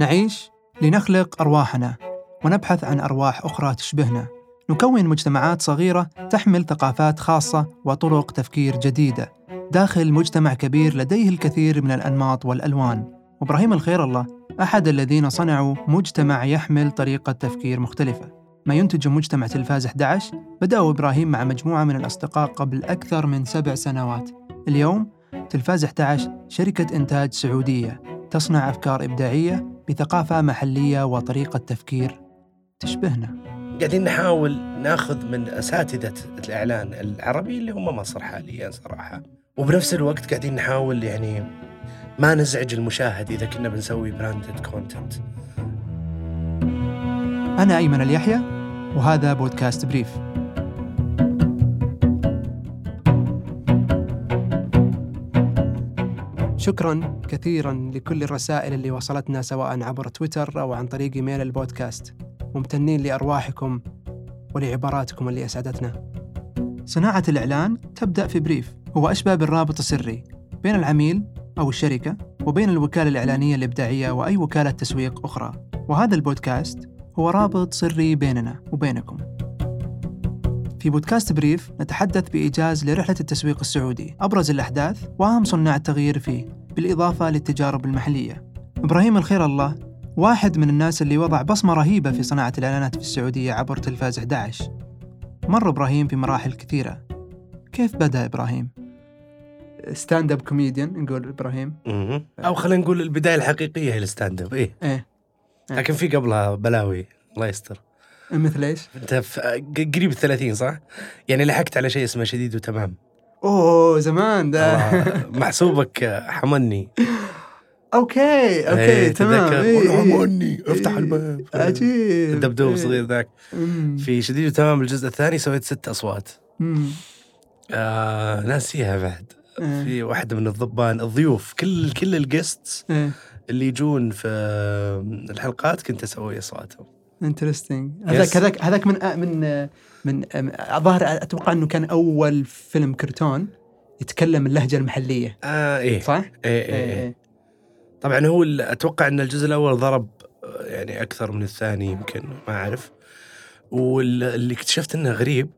نعيش لنخلق أرواحنا ونبحث عن أرواح أخرى تشبهنا، نكون مجتمعات صغيرة تحمل ثقافات خاصة وطرق تفكير جديدة داخل مجتمع كبير لديه الكثير من الأنماط والألوان. وإبراهيم الخير الله أحد الذين صنعوا مجتمع يحمل طريقة تفكير مختلفة. ما ينتج مجتمع تلفاز 11 بدأوا إبراهيم مع مجموعة من الأصدقاء قبل أكثر من 7 سنوات. اليوم تلفاز 11 شركة إنتاج سعودية تصنع أفكار إبداعية بثقافة محلية وطريقة تفكير تشبهنا. قاعدين نحاول ناخذ من أساتذة الإعلان العربي اللي هم مصر حاليا صراحة، وبنفس الوقت قاعدين نحاول يعني ما نزعج المشاهد إذا كنا بنسوي براندد كونتنت. أنا أيمن اليحيى وهذا بودكاست بريف. شكراً كثيراً لكل الرسائل اللي وصلتنا سواء عبر تويتر أو عن طريق إيميل البودكاست، ممتنين لأرواحكم ولعباراتكم اللي أسعدتنا. صناعة الإعلان تبدأ في بريف، هو أشبه بالرابط السري بين العميل أو الشركة وبين الوكالة الإعلانية الإبداعية وأي وكالة تسويق أخرى، وهذا البودكاست هو رابط سري بيننا وبينكم. في بودكاست بريف نتحدث بإيجاز لرحلة التسويق السعودي، أبرز الأحداث وأهم صناع التغيير فيه، بالإضافة للتجارب المحلية. إبراهيم الخير الله واحد من الناس اللي وضع بصمة رهيبة في صناعة الإعلانات في السعودية عبر تلفاز 11. مر إبراهيم في مراحل كثيرة. كيف بدأ إبراهيم؟ ستاند اب كوميديان نقول إبراهيم، أو خلينا نقول البداية الحقيقية هي الستاند اب. إيه لكن في قبلها بلاوي الله يستر. مثل إيش؟ أنت قريب 30 صح؟ يعني لحقت على شيء اسمه شديد وتمام. أوه زمان ده. محسوبك حمني. أوكي تمام. حمني افتح الباب. عجيب. الدبدوب صغير ذاك. في شديد وتمام الجزء الثاني سويت 6 أصوات. ناسيها بعد. في واحدة من الضبان الضيوف كل الجيستس. اللي يجون في الحلقات كنت أسوي أصواتهم. إنترستينج. هذاك من ظاهر أتوقع إنه كان أول فيلم كرتون يتكلم اللهجة المحلية. إيه. صح؟ إيه. طبعًا هو أتوقع إن الجزء الأول ضرب يعني أكثر من الثاني يمكن، ما أعرف. واللي اكتشفت إنه غريب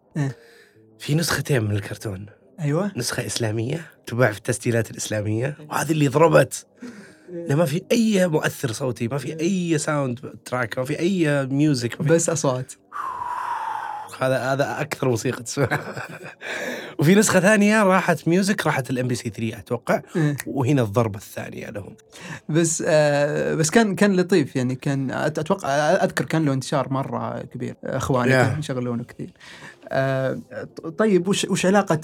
في نسختين من الكرتون. أيوة. نسخة إسلامية تباع في التسجيلات الإسلامية، وهذه اللي ضربت. لا ما في أي مؤثر صوتي، ما في أي ساوند تراك، ما في أي ميوزك، بس أصوات. هذا أكثر موسيقى تسمع. وفي نسخة ثانية راحت ميوزك، راحت الMBC3 أتوقع، وهنا الضربة الثانية لهم. بس كان لطيف يعني، كان أتوقع أذكر كان له انتشار مرة كبير، أخواني كانوا يشغلونه كثير. طيب وش علاقة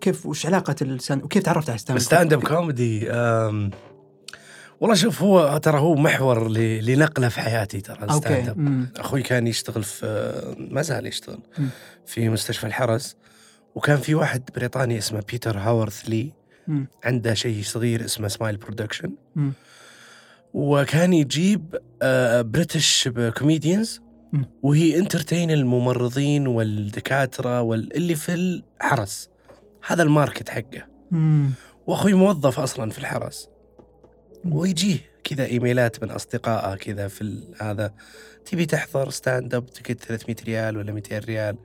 كيف وش علاقة وكيف تعرفت على ستاند أب كوميدي؟ والله شوف، هو ترى هو محور لنقلة في حياتي ترى الستاند اب. أخوي كان يشتغل ما زال يشتغل في مستشفى الحرس، وكان في واحد بريطاني اسمه بيتر هاورثلي عنده شيء صغير اسمه سمايل برودكشن، وكان يجيب بريتش كوميديانز وهي انترتين الممرضين والدكاترة واللي في الحرس، هذا الماركت حقه. وأخوي موظف أصلا في الحرس، ويجيه كذا إيميلات من أصدقائه كذا في هذا، تبي تحضر ستاند أب تكت 300 ريال ولا 200 ريال.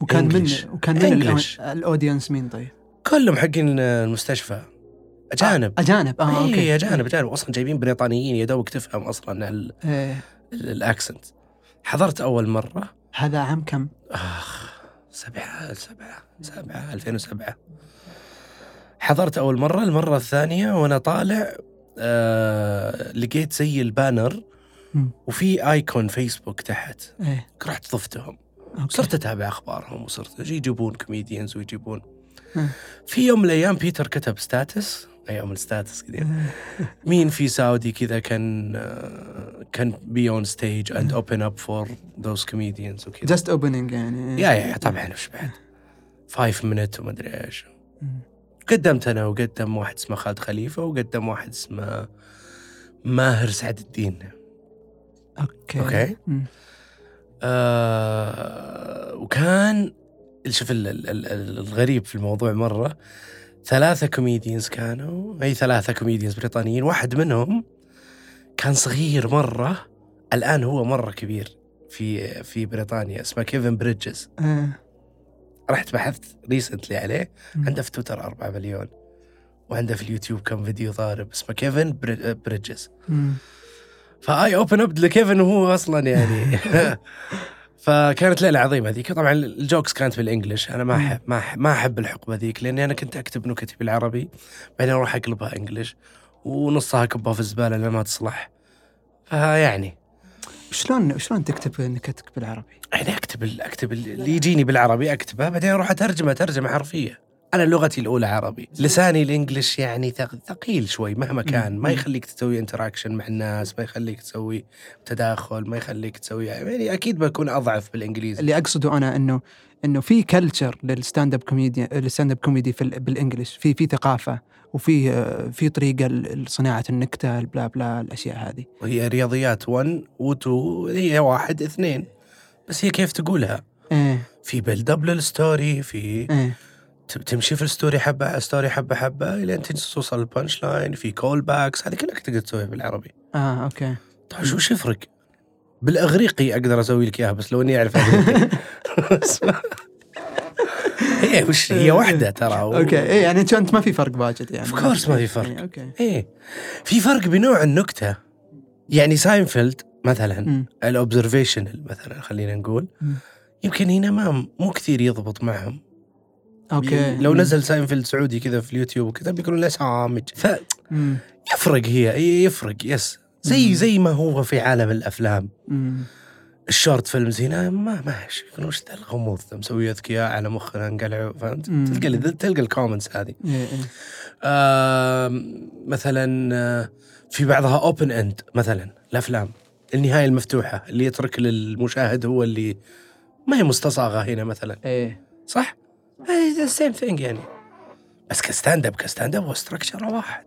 وكان من الأودينس مين؟ طيب كلهم حقين المستشفى أجانب. أوكي. أجانب أصلا جايبين بريطانيين، يدوك تفهم أصلا الأكسنت. حضرت أول مرة هذا عام كم؟ 2007. حضرت أول مرة، المرة الثانية وأنا طالع لقيت زي البانر وفي آيكون فيسبوك تحت. رحت ضفتهم، صرت أتابع أخبارهم، وصرت يجيبون كوميديانز ويجيبون. في يوم من الأيام بيتر كتب ستاتس، أيام الستاتس كذا، مين في سعودي كذا كان بي أون ستيج أند أوبن أب فور ذوز كوميديانز وكذا، جاست أوبنينج يعني. يا طبعا وش بعد 5 minutes وما أدري إيش. قدمت أنا، وقدم واحد اسمه خالد خليفه، وقدم واحد اسمه ماهر سعد الدين. أوكي. وكان شوف الغريب في الموضوع مرة، 3 كوميديانز كانوا، أي 3 كوميديانز بريطانيين، واحد منهم كان صغير مرة، الآن هو مرة كبير في بريطانيا، اسمه كيفن بريدجز. رحت بحثت ريسنتلي عليه، عنده في تويتر 4 مليون، وعنده في اليوتيوب كم فيديو ضارب، اسمه كيفن بريدجز. فاي اوبن اب لكيفن وهو اصلا يعني فكانت ليله عظيمه هذيك. طبعا الجوكس كانت بالانجلش، انا ما احب الحقبه ذيك، لاني انا كنت اكتب نكتي بالعربي بعدين اروح اقلبها انجلش ونصها كبها في الزباله لما تصلح. فيعني شلون تكتب نكتك بالعربي؟ انا اكتب اللي يجيني بالعربي اكتبه، بعدين اروح اترجمه ترجمه حرفيه. انا لغتي الاولى عربي، لساني الانجليش يعني ثقيل شوي مهما كان، ما يخليك تسوي انتراكشن مع الناس، ما يخليك تسوي تداخل، ما يخليك تسوي، يعني اكيد بكون اضعف بالانجليزي. اللي اقصده انا انه في كلتشر للستاند اب كوميديا، الستاند اب كوميدي بالانجليش، في ثقافه، وفي طريقه لصناعه النكته، البلا بلا، الاشياء هذه. وهي رياضيات 1 و2، هي 1 2، بس هي كيف تقولها. في بلدب للستوري، في تمشي في الستوري حبة حبة إلى أن توصل البانش لاين، في كول باكس، هذه كلها تقدر تسويها بالعربي. أوكي. طيب شو يفرق؟ بالأغريقي أقدر أسوي لك إياها، بس لو إني أعرف أغريقي. هي واحدة ترى. أوكي. يعني أنت ما في فرق باجد يعني. فكورس ما في فرق. أوكي. في فرق بنوع النكتة، يعني ساينفيلد مثلاً، الأوبزرفيشنال مثلاً خلينا نقول، يمكن هنا مو كثير يضبط معهم. أوكي. لو نزل ساينفيلد سعودي كذا في اليوتيوب وكذا بيقولوا لا سامج. يفرق، يفرق يس، زي ما هو في عالم الأفلام. الشورت فيلمز هنا ما هش، يقولون وش ذا الغموض ذا، مسوي أذكياء على مخنا نقلعوا، فهمت؟ تلقى الكومنتس هذه. مثلا في بعضها اوبن اند، مثلا الأفلام النهاية المفتوحة اللي يترك للمشاهد هو اللي ما هي مستصاغة هنا مثلا. صح؟ هذا same thing يعني، بس كستاند اب وستركتشر واحد.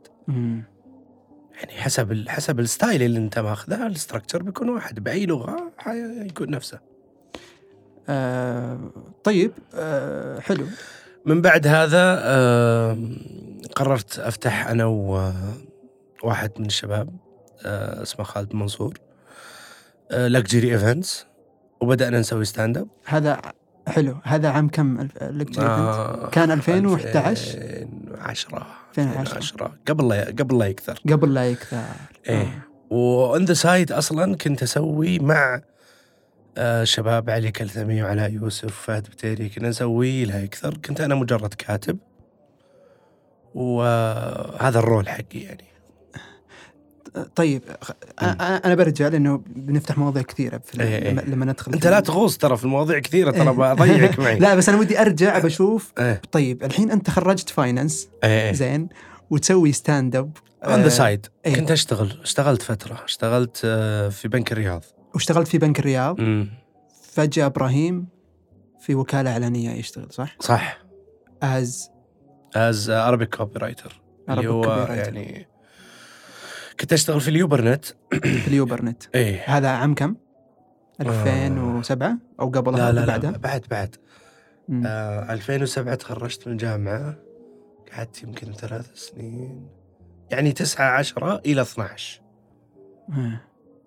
يعني حسب الستايل اللي انت ماخذه، الستركتشر بيكون واحد باي لغه يكون نفسه. طيب. حلو. من بعد هذا قررت افتح انا وواحد من الشباب اسمه خالد منصور لكجري ايفنتس، وبدانا نسوي ستاند اب. هذا حلو. هذا عام كم لكجري؟ كان 2011 2010 قبل لا يكثر. إيه. وان ذا سايد اصلا كنت اسوي مع شباب علي كلثمي وعلى يوسف فهد بتيري، كنا نسوي لها يكثر. كنت انا مجرد كاتب، وهذا الرول حقي يعني. طيب أنا برجع لأنه بنفتح مواضيع كثيرة لما ندخل. أنت لا تغوص ترى في المواضيع كثيرة، ترى بضيعك معي. لا بس أنا ودي أرجع بشوف. طيب الحين أنت خرجت فاينانس، زين، وتسوي ستاند أب on the side. كنت اشتغلت فترة، اشتغلت في بنك الرياض. واشتغلت في بنك الرياض. فجأة إبراهيم في وكالة إعلانية يشتغل، صح؟ as Arabic copywriter، اللي هو يعني كنت أشتغل في اليوبرنت. إيه. هذا عام كم؟ 2007 أو قبلها؟ لا بعدها؟ بعد 2007 تخرجت من الجامعة، قعدت يمكن 3 سنين، يعني 9 10 إلى 12،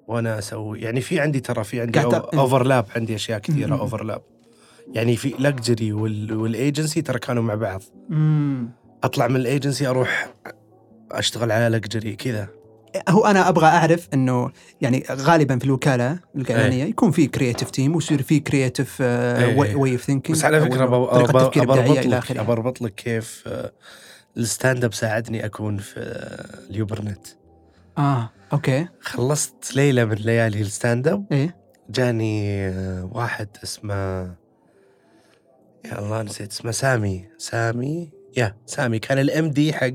وأنا أسوي يعني في عندي أوفرلاب، عندي أشياء كثيرة أوفرلاب يعني. في لكجري والأيجنسي ترى كانوا مع بعض. أطلع من الأيجنسي أروح أشتغل على لكجري كذا. هو أنا أبغى أعرف إنه يعني غالباً في الوكالة الإعلانية يكون في كرياتيف تيم، ويصير في كرياتيف ويف ثينكينج. بس على فكرة بربط لك كيف الستاند أب ساعدني أكون في اليوبرنت. أوكي. خلصت ليلة من ليالي الستاند أب. جاني واحد اسمه، يا الله نسيت اسمه، سامي كان الMD حق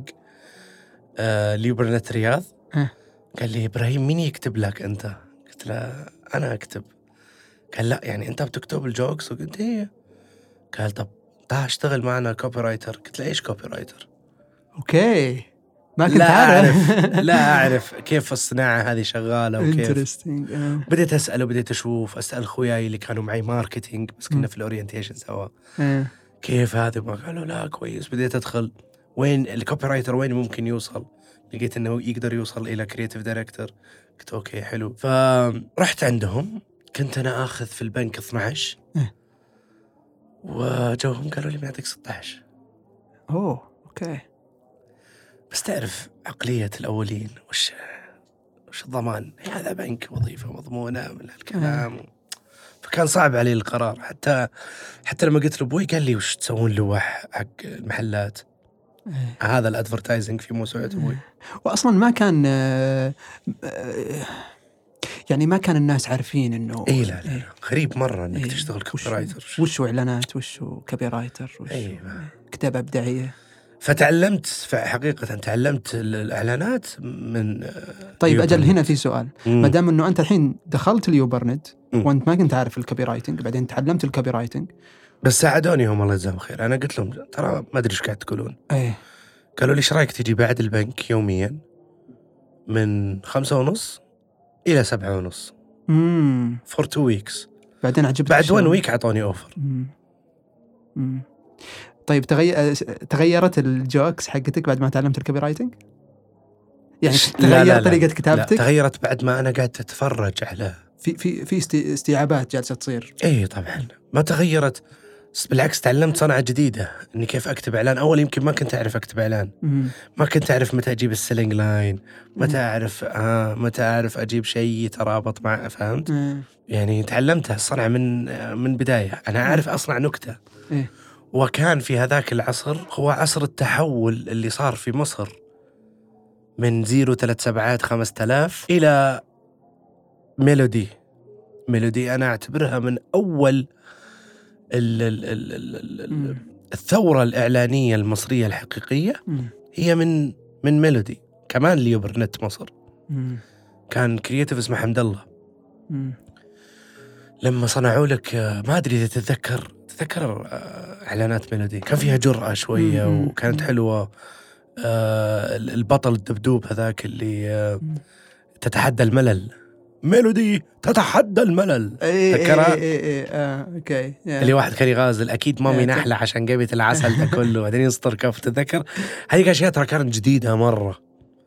اليوبرنت رياض. قال لي إبراهيم مين يكتب لك أنت؟ قلت له أنا أكتب. قال لا يعني أنت بتكتب الجوكس؟ وقلت هي. قال طب تعال اشتغل معنا كوبي رايتر. قلت له إيش كوبي رايتر؟ أوكي. ما كنت أعرف. لا أعرف كيف الصناعة هذه شغالة وكيف. بديت أسأله، بديت أسأل خوياي اللي كانوا معي ماركتينج، بس كنا في الأورينتيشن سوا، كيف هذا؟ ما قالوا لا كويس. بديت أدخل وين الكوبي رايتر، وين ممكن يوصل، لقيت أنه يقدر يوصل إلى كرياتيف دايركتر. قلت أوكي حلو. فرحت عندهم، كنت أنا آخذ في البنك 12 وجوهم قالوا لي بيعطيك 16. أوه أوكي. بس تعرف عقلية الأولين، وش الضمان، هذا بنك وظيفة مضمونة من الكلام. فكان صعب عليه القرار. حتى لما قلت له بوي قال لي وش تسوون لوح حق المحلات؟ هذا الادفرتايزنج في موسوعة ابوي. واصلا ما كان يعني ما كان الناس عارفين انه اي لا لا غريب مره انك تشتغل كوبي رايتر، وشو اعلانات وشو كوبي رايتر وشو كتابة ابداعيه. فتعلمت حقيقه، تعلمت الاعلانات من طيب اليوبرنت. اجل هنا في سؤال، ما دام انه انت الحين دخلت اليوبرنت وانت ما كنت عارف الكوبي رايتنج، بعدين تعلمت الكوبي رايتنج. بس ساعدوني هم الله يجزاهم خير. أنا قلت لهم ترى ما أدري إيش قاعد تقولون. أيه. قالوا لي إيش رأيك تجي بعد البنك يوميا من 5:30 إلى 7:30 for 2 weeks. بعدين عجبت. بعد 1 week عطوني أوفر. طيب تغيرت الجوكس حقتك بعد ما تعلمت الكوبي رايتنج؟ يعني تغيرت طريقة كتابتك؟ لا تغيرت بعد ما أنا قاعد أتفرج على في استيعابات جالسة تصير. إيه طبعا ما تغيرت، بالعكس تعلمت صنعة جديدة إني كيف أكتب إعلان. أول يمكن ما كنت أعرف أكتب إعلان، ما كنت أعرف متى أجيب السيلينج لاين، متى أعرف متى أعرف أجيب شيء يترابط مع، فهمت؟ يعني تعلمتها الصنعة من بداية. أنا أعرف أصنع نكتة. وكان في هذاك العصر هو عصر التحول اللي صار في مصر من 037 5000 إلى ميلودي. أنا أعتبرها من أول الثورة الإعلانية المصرية الحقيقية، هي من ميلودي. كمان اليوبرنت مصر كان كرياتيف اسمه حمد الله، لما صنعوا لك ما أدري إذا تتذكر إعلانات ميلودي كان فيها جرأة شوية وكانت حلوة. البطل الدبدوب هذاك اللي تتحدى الملل، ميلودي تتحدى الملل. تذكرها؟ اوكي. اللي واحد كان يغازل اكيد مامي نحله عشان جابت العسل ده كله بعدين يسطر كف. تذكر هذيك اشياء ترى كانت جديده مره.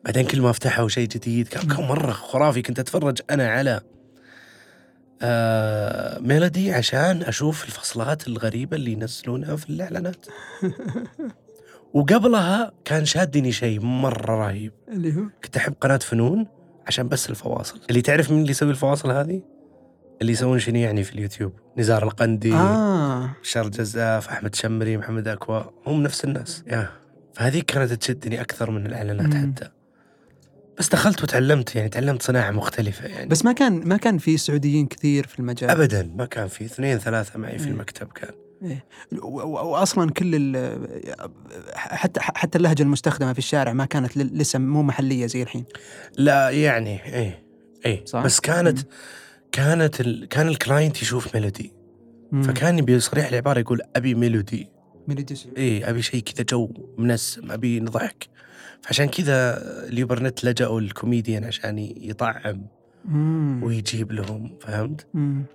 بعدين كل ما افتحها وشيء جديد كان مره خرافي. كنت اتفرج انا على ميلودي عشان اشوف الفصلات الغريبه اللي ينزلونها في الاعلانات. وقبلها كان شادني شيء مره رهيب اللي هو كنت احب قناه فنون عشان بس الفواصل. اللي تعرف مين اللي يسوي الفواصل هذه؟ اللي يسوون شنو يعني في اليوتيوب، نزار القندي، شارل جزاف، أحمد شمري، محمد اكوا، هم نفس الناس. فهذه كانت تشدني أكثر من الإعلانات حتى. بس دخلت وتعلمت، يعني تعلمت صناعة مختلفة يعني. بس ما كان في سعوديين كثير في المجال أبدا. ما كان في 2-3 معي في المكتب كان. وأصلا كل حتى اللهجة المستخدمة في الشارع ما كانت لسه مو محلية زي الحين. لا يعني إيه بس كان الكلاينت يشوف ميلودي، فكان بصريح العبارة يقول أبي ميلودي إيه، أبي شيء كذا جو منسم، أبي نضحك. فعشان كذا اليوبرنت لجأوا الكوميديان عشان يطعم ويجيب لهم، فهمت؟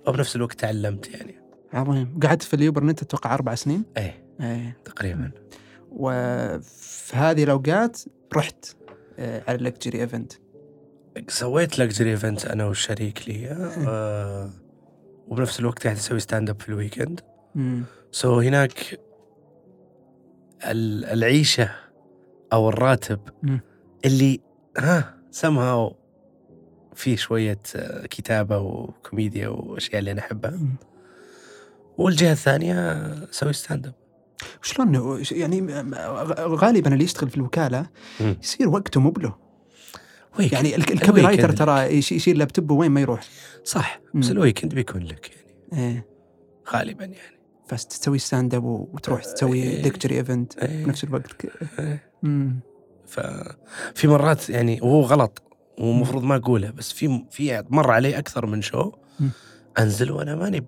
وبنفس الوقت تعلمت يعني. عظيم. قعدت في اليوبرنت أتوقع 4 سنين. أيه تقريبا. وفي هذه الأوقات رحت على لكجري إيفنت. سويت لكجري إيفنت أنا والشريك لي، وبنفس الوقت قاعد أسوي ستاند أب في الويكند. هناك العيشة أو الراتب اللي somehow في شوية كتابة وكوميديا وأشياء اللي أنا أحبها. والجهة الثانية سوي ستاند اب. شلون يعني؟ غالبا اللي يشتغل في الوكالة يصير وقته مبلو يعني. الكوبي رايتر ترى يشيل لابتوبه وين ما يروح، صح؟ بس الويكند بيكون لك يعني. غالبا يعني. فاستسوي ستاند اب وتروح تسوي لكجري ايفنت بنفس الوقت. ففي مرات يعني وهو غلط ومفروض ما اقوله، بس في مر علي اكثر من شو انزل وانا ماني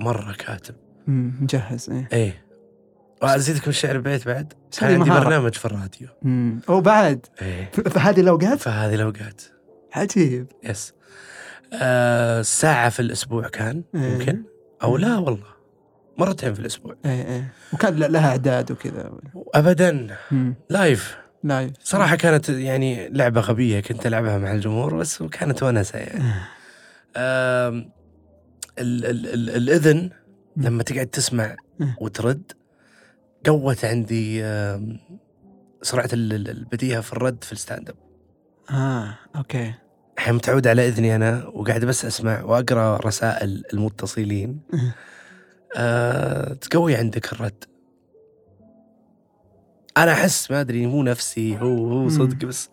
مرة كاتب مجهز. إيه وأزيدك من الشعر البيت بعد. كان عندي برنامج في الراديو بعد. فهذه الأوقات عجيب. يس. ساعة في الأسبوع كان ممكن أو لا والله 2 مرات في الأسبوع. وكان لها أعداد وكذا أبدا. لايف نعم صراحة كانت يعني لعبة غبية كنت ألعبها مع الجمهور بس وكانت وناسة يعني. الأذن لما تقعد تسمع وترد قوت عندي سرعة البديهة في الرد في الستاند اب. اوكي الحين متعود على إذني أنا وقاعد بس أسمع وأقرأ رسائل المتصلين. تقوي عندك الرد. أنا أحس ما أدري مو نفسي هو صدق بس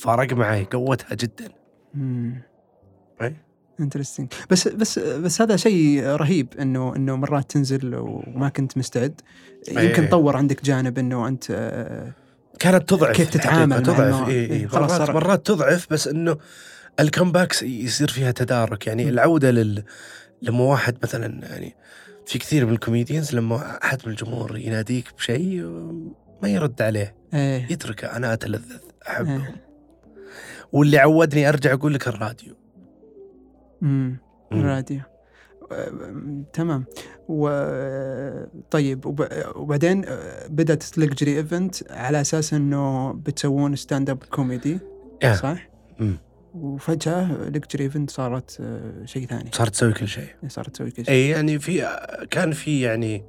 فرق معي قوتها جدا. انترستينج. بس هذا شيء رهيب إنه مرات تنزل وما كنت مستعد. يمكن طور عندك جانب إنه أنت كانت تضعف كيف تتعامل. تضعف مرات تضعف بس إنه الكمباكس يصير فيها تدارك يعني. العودة لما واحد مثلا يعني في كثير من الكوميديانز لما أحد من الجمهور يناديك بشيء ما يرد عليه يتركه. أنا أتلذذ أحبه. واللي عودني أرجع أقول لك الراديو. الراديو تمام. طيب وبعدين بدأت لكجري إيفنت على أساس أنه بتسوون ستاند أب كوميدي صح؟ وفجأة لكجري إيفنت صارت شيء ثاني. صارت تسوي كل شيء أي يعني. كان في يعني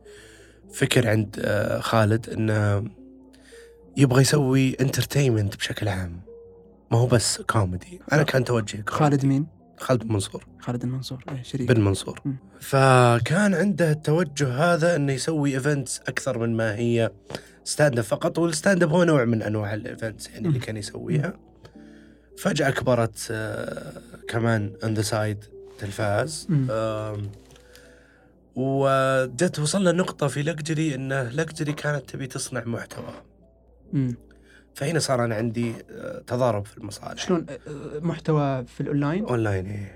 فكر عند خالد أنه يبغى يسوي انترتينمنت بشكل عام ما هو بس كوميدي. أنا كان توجهي خالد. مين؟ خالد منصور شريك بن منصور. فكان عنده التوجه هذا أنه يسوي إيفنتس أكثر من ما هي ستاند أب فقط. والستاند أب هو نوع من أنواع الإيفنتس يعني اللي كان يسويها. فجأة كبرت كمان on the side تلفاز. وجت وصلنا نقطة في لكجري إنه لكجري كانت تبي تصنع محتوى. فهنا صار أنا عندي تضارب في المصالح. شلون محتوى في الأونلاين؟ أونلاين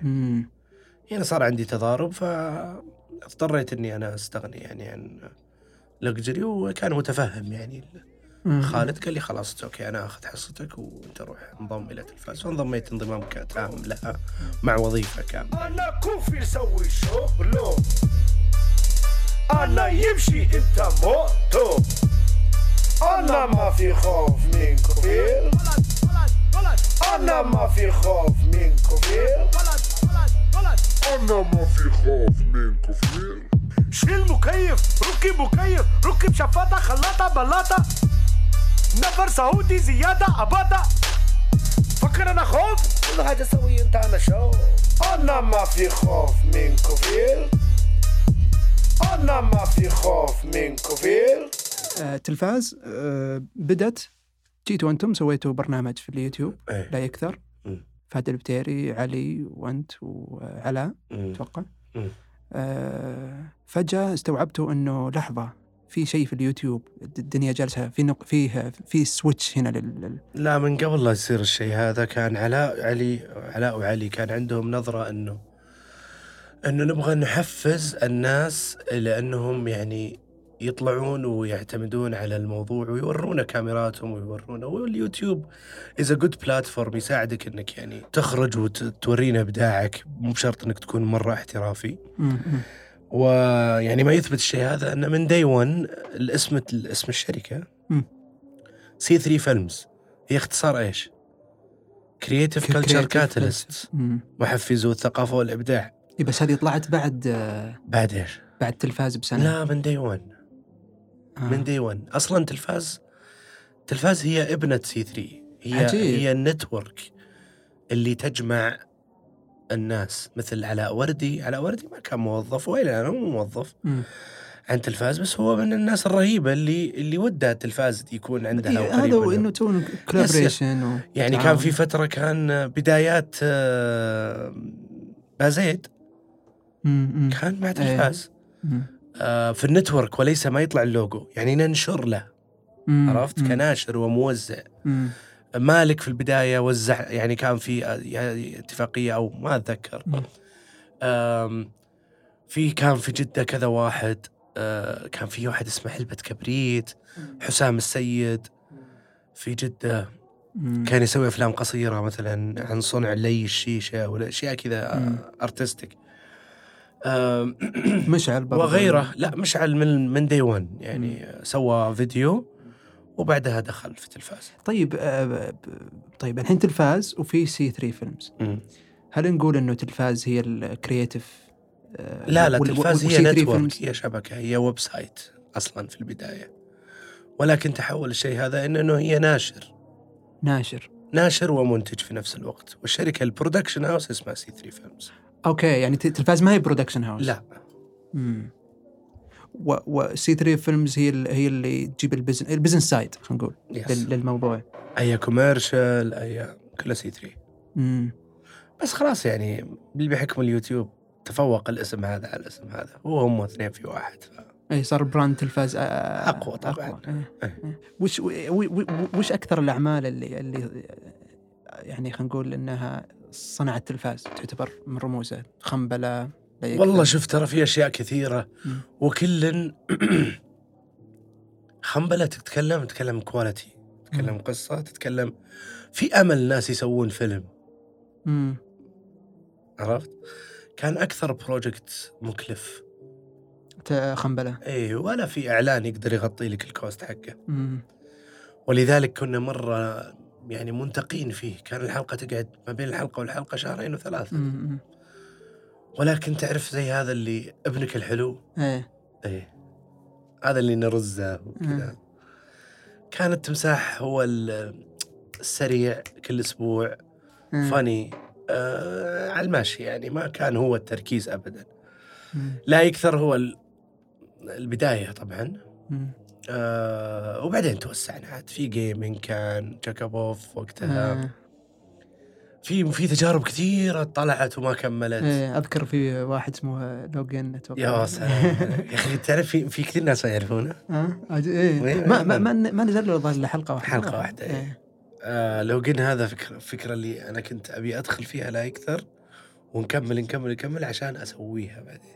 هنا صار عندي تضارب فاضطريت إني أنا أستغني يعني عن لكجري. وكان متفهم يعني خالد قال لي خلاص أوكي أنا أخذ حصتك وأنت روح انضم إلى تلفاز. فانضميت انضمام كامل لها مع وظيفة كاملة. أنا كوفي يسوي شغله. أنا يمشي أنت موتو. أنا ما في خوف من كبير. أنا ما في خوف من كبير. أنا ما في خوف من كبير. شيل مكيف ركب مكيف ركب شفاطة خلاطة بلاطة نفر سعودي زيادة أباطة. فكر أنا خوف كل حاجة سوي أنت أنا شو. أنا ما في خوف من كبير. أنا ما في خوف من كبير. تلفاز بدت جيتوا أنتم سويتوا برنامج في اليوتيوب لا يكثر. فهد البتيري علي وأنت وعلا أتوقع. فجأة استوعبتوا أنه لحظة في شيء في اليوتيوب الدنيا جالسة في سويتش هنا لا من قبل لا يصير الشيء هذا. كان علاء وعلي كان عندهم نظرة أنه نبغى نحفز الناس لأنهم يعني يطلعون ويعتمدون على الموضوع ويورونا كاميراتهم ويورونا. واليوتيوب is a good platform يساعدك أنك يعني تخرج وتورينا إبداعك مو بشرط أنك تكون مرة احترافي. ويعني ما يثبت الشيء هذا أنه من day one الاسم الشركة سي ثري فيلمز هي اختصار إيش؟ Creative Culture Catalyst محفزو الثقافة والإبداع. بس هذه طلعت بعد إيش؟ بعد تلفاز بسنة. لا من day one. من دي ون أصلاً تلفاز هي ابنة سي ثري. هي النتورك اللي تجمع الناس مثل علاء وردي ما كان موظف وإلا أنا مو موظف عن تلفاز. بس هو من الناس الرهيبة اللي ودها تلفاز يكون عندها هذا وإنه تون كولابريشن يعني. كان في فترة كان بدايات بازيد كان مع تلفاز في النتورك وليس ما يطلع اللوجو يعني ننشر له. عرفت كناشر وموزع. مالك في البداية وزع يعني كان في اتفاقية أو ما أتذكر. كان في جدة كذا واحد. كان في واحد اسمه حلبة كبريت حسام السيد في جدة. كان يسوي أفلام قصيرة مثلا عن صنع لي الشيشة ولا أشياء كذا أرتستيك. مشعل وغيره. لا مشعل من داي 1 يعني سوى فيديو وبعدها دخل في تلفاز. طيب الحين تلفاز وفي سي ثري فيلمز. هل نقول إنه تلفاز هي الكرياتيف؟ لا تلفاز هي نتورك، هي شبكة، هي ويب سايت أصلا في البداية، ولكن تحول الشيء هذا إنه هي ناشر ومنتج في نفس الوقت. والشركة البرودكشن هاوس اسمها سي ثري فيلمز. أوكي، يعني تلفاز ما هي برودكشن هاوس. لا. وسي ثري فيلمز هي اللي تجيب البزنس سايد، خلينا نقول للموضوع، أي كوميرشال أي كل سي ثري. بس خلاص يعني بحكم اليوتيوب تفوق الاسم هذا على الاسم هذا، وهم اثنين في واحد، أي صار براند تلفاز أقوى طبعا. وش أكثر الأعمال اللي يعني خلينا نقول إنها صنعت تلفاز تعتبر من رموزه؟ خمبلة والله شفت، ترى في أشياء كثيرة وكل خمبلة تتكلم كواليتي، تتكلم قصة، تتكلم في أمل ناس يسوون فيلم. عرفت؟ كان أكثر بروجكت مكلف خمبلة، إيه، ولا في إعلان يقدر يغطي لك الكوست حقه. ولذلك كنا مرة يعني منتقين فيه، كان الحلقة تقعد ما بين الحلقة والحلقة 2-3 شهور. ولكن تعرف زي هذا اللي ابنك الحلو، ايه هذا اللي نرزه وكذا. كان التمساح هو السريع كل اسبوع، فاني على الماشي، يعني ما كان هو التركيز ابدا. لا يكثر هو البدايه طبعا. وبعدين توسعنا، عاد في جيمنج، كان جاكابوف وقتها. في تجارب كثيرة طلعت وما كملت. أذكر في واحد اسمه لو جين، يا أخي تعرف في كثير ناس يعرفونه. ما نزل له ظهر حلقة واحدة. لو جين هذا فكرة اللي أنا كنت أبي أدخل فيها لا أكثر، ونكمل نكمل نكمل عشان أسويها بعدين.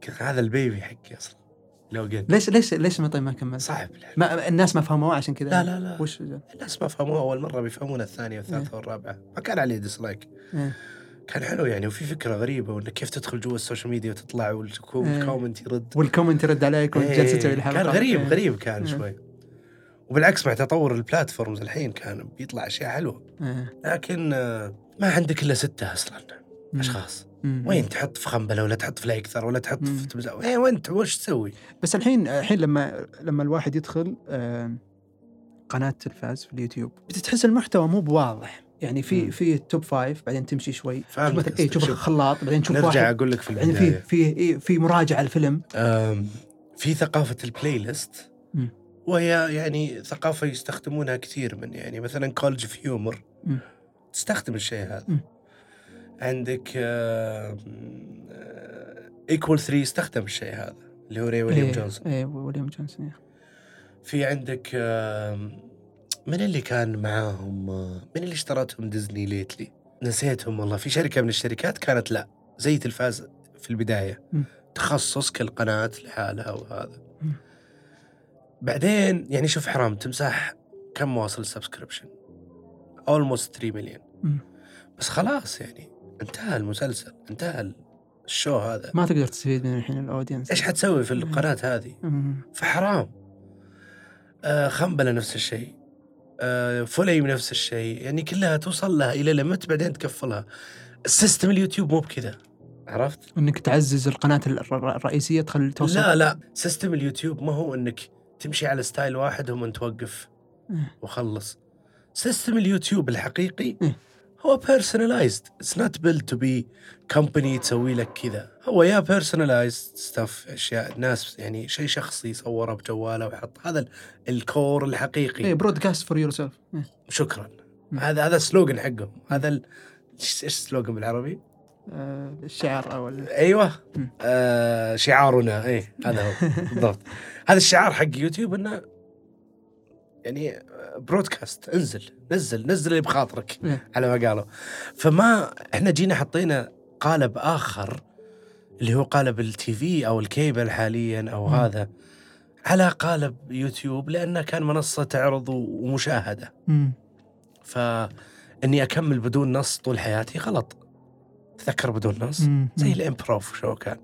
كنت هذا البيبي حقي أصلا لو جين. ليش ما كمل؟ صعب، ما الناس ما فهموها عشان كذا. لا وش الناس ما فهموها أول مرة، بيفهمون الثانية والثالثة والرابعة. ما كان عليه ديسلايك، كان حلو يعني. وفي فكرة غريبة وإنه كيف تدخل جوا السوشيال ميديا وتطلع والكومنت يرد، والكومنت يرد عليك، والجلسة تسوي الحلقة. كان غريب كان شوي. وبالعكس مع تطور البلاتفورمز الحين كان بيطلع أشياء حلوة. لكن ما عندك إلا 6 أصلا أشخاص. وين تحط في خنبلة، ولا تحط في لا أكثر، ولا تحط في تمزاق، وانت وش تسوي؟ بس الحين لما الواحد يدخل قناة تلفاز في اليوتيوب بتتحس المحتوى مو بواضح، يعني في التوب 5، بعدين تمشي شوي مثلا تشوف الخلاط، بعدين تشوف واحد، نرجع أقول لك في البداية يعني في مراجعة الفيلم. في ثقافة البلاي ليست، وهي يعني ثقافة يستخدمونها كثير من، يعني مثلا كولج في هيومر تستخدم الشيء هذا. عندك ايكوال 3 استخدم الشيء هذا اللي هو ويليام جونسون. في عندك من اللي كان معاهم، من اللي اشترتهم ديزني ليتلي، نسيتهم والله. في شركة من الشركات كانت لا زي تلفاز في البداية، تخصص كل قناة لحالها وهذا. بعدين يعني شوف حرام، تمساح كم واصل سبسكريبشن؟ almost 3 مليون. بس خلاص يعني انتهى المسلسل، انتهى الشو هذا، ما تقدر تستفيد من الحين الأودينس. إيش حتسوي في القناة هذه؟ فحرام. خنبلة نفس الشيء، فوليم نفس الشيء، يعني كلها توصل لها إلى لمت بعدين تكفلها. السيستم اليوتيوب مو بكذا، عرفت؟ إنك تعزز القناة الرئيسية تخلي توصل. لا سيستم اليوتيوب ما هو إنك تمشي على ستايل واحد ومن توقف وخلص. سيستم اليوتيوب الحقيقي هو personalized. It's not built to be company تسوي لك كذا. هو يا personalized stuff، أشياء ناس يعني شيء شخصي صوره بجواله وحط، هذا الكور الحقيقي. broadcast for yourself. شكرا. هذا سلوغن حقهم. هذا إيش سلوغن بالعربي؟ الشعار أول. أيوة. شعارنا، إيه هذا هو بالضبط. هذا الشعار حق يوتيوب إنه يعني برودكاست، نزل اللي بخاطرك على ما قالوا. فما احنا جينا حطينا قالب آخر اللي هو قالب التيفي أو الكيبل حاليا أو هذا، على قالب يوتيوب، لأنه كان منصة تعرض ومشاهدة. فإني أكمل بدون نص طول حياتي غلط. تذكر بدون نص زي الإمبروف شو كان،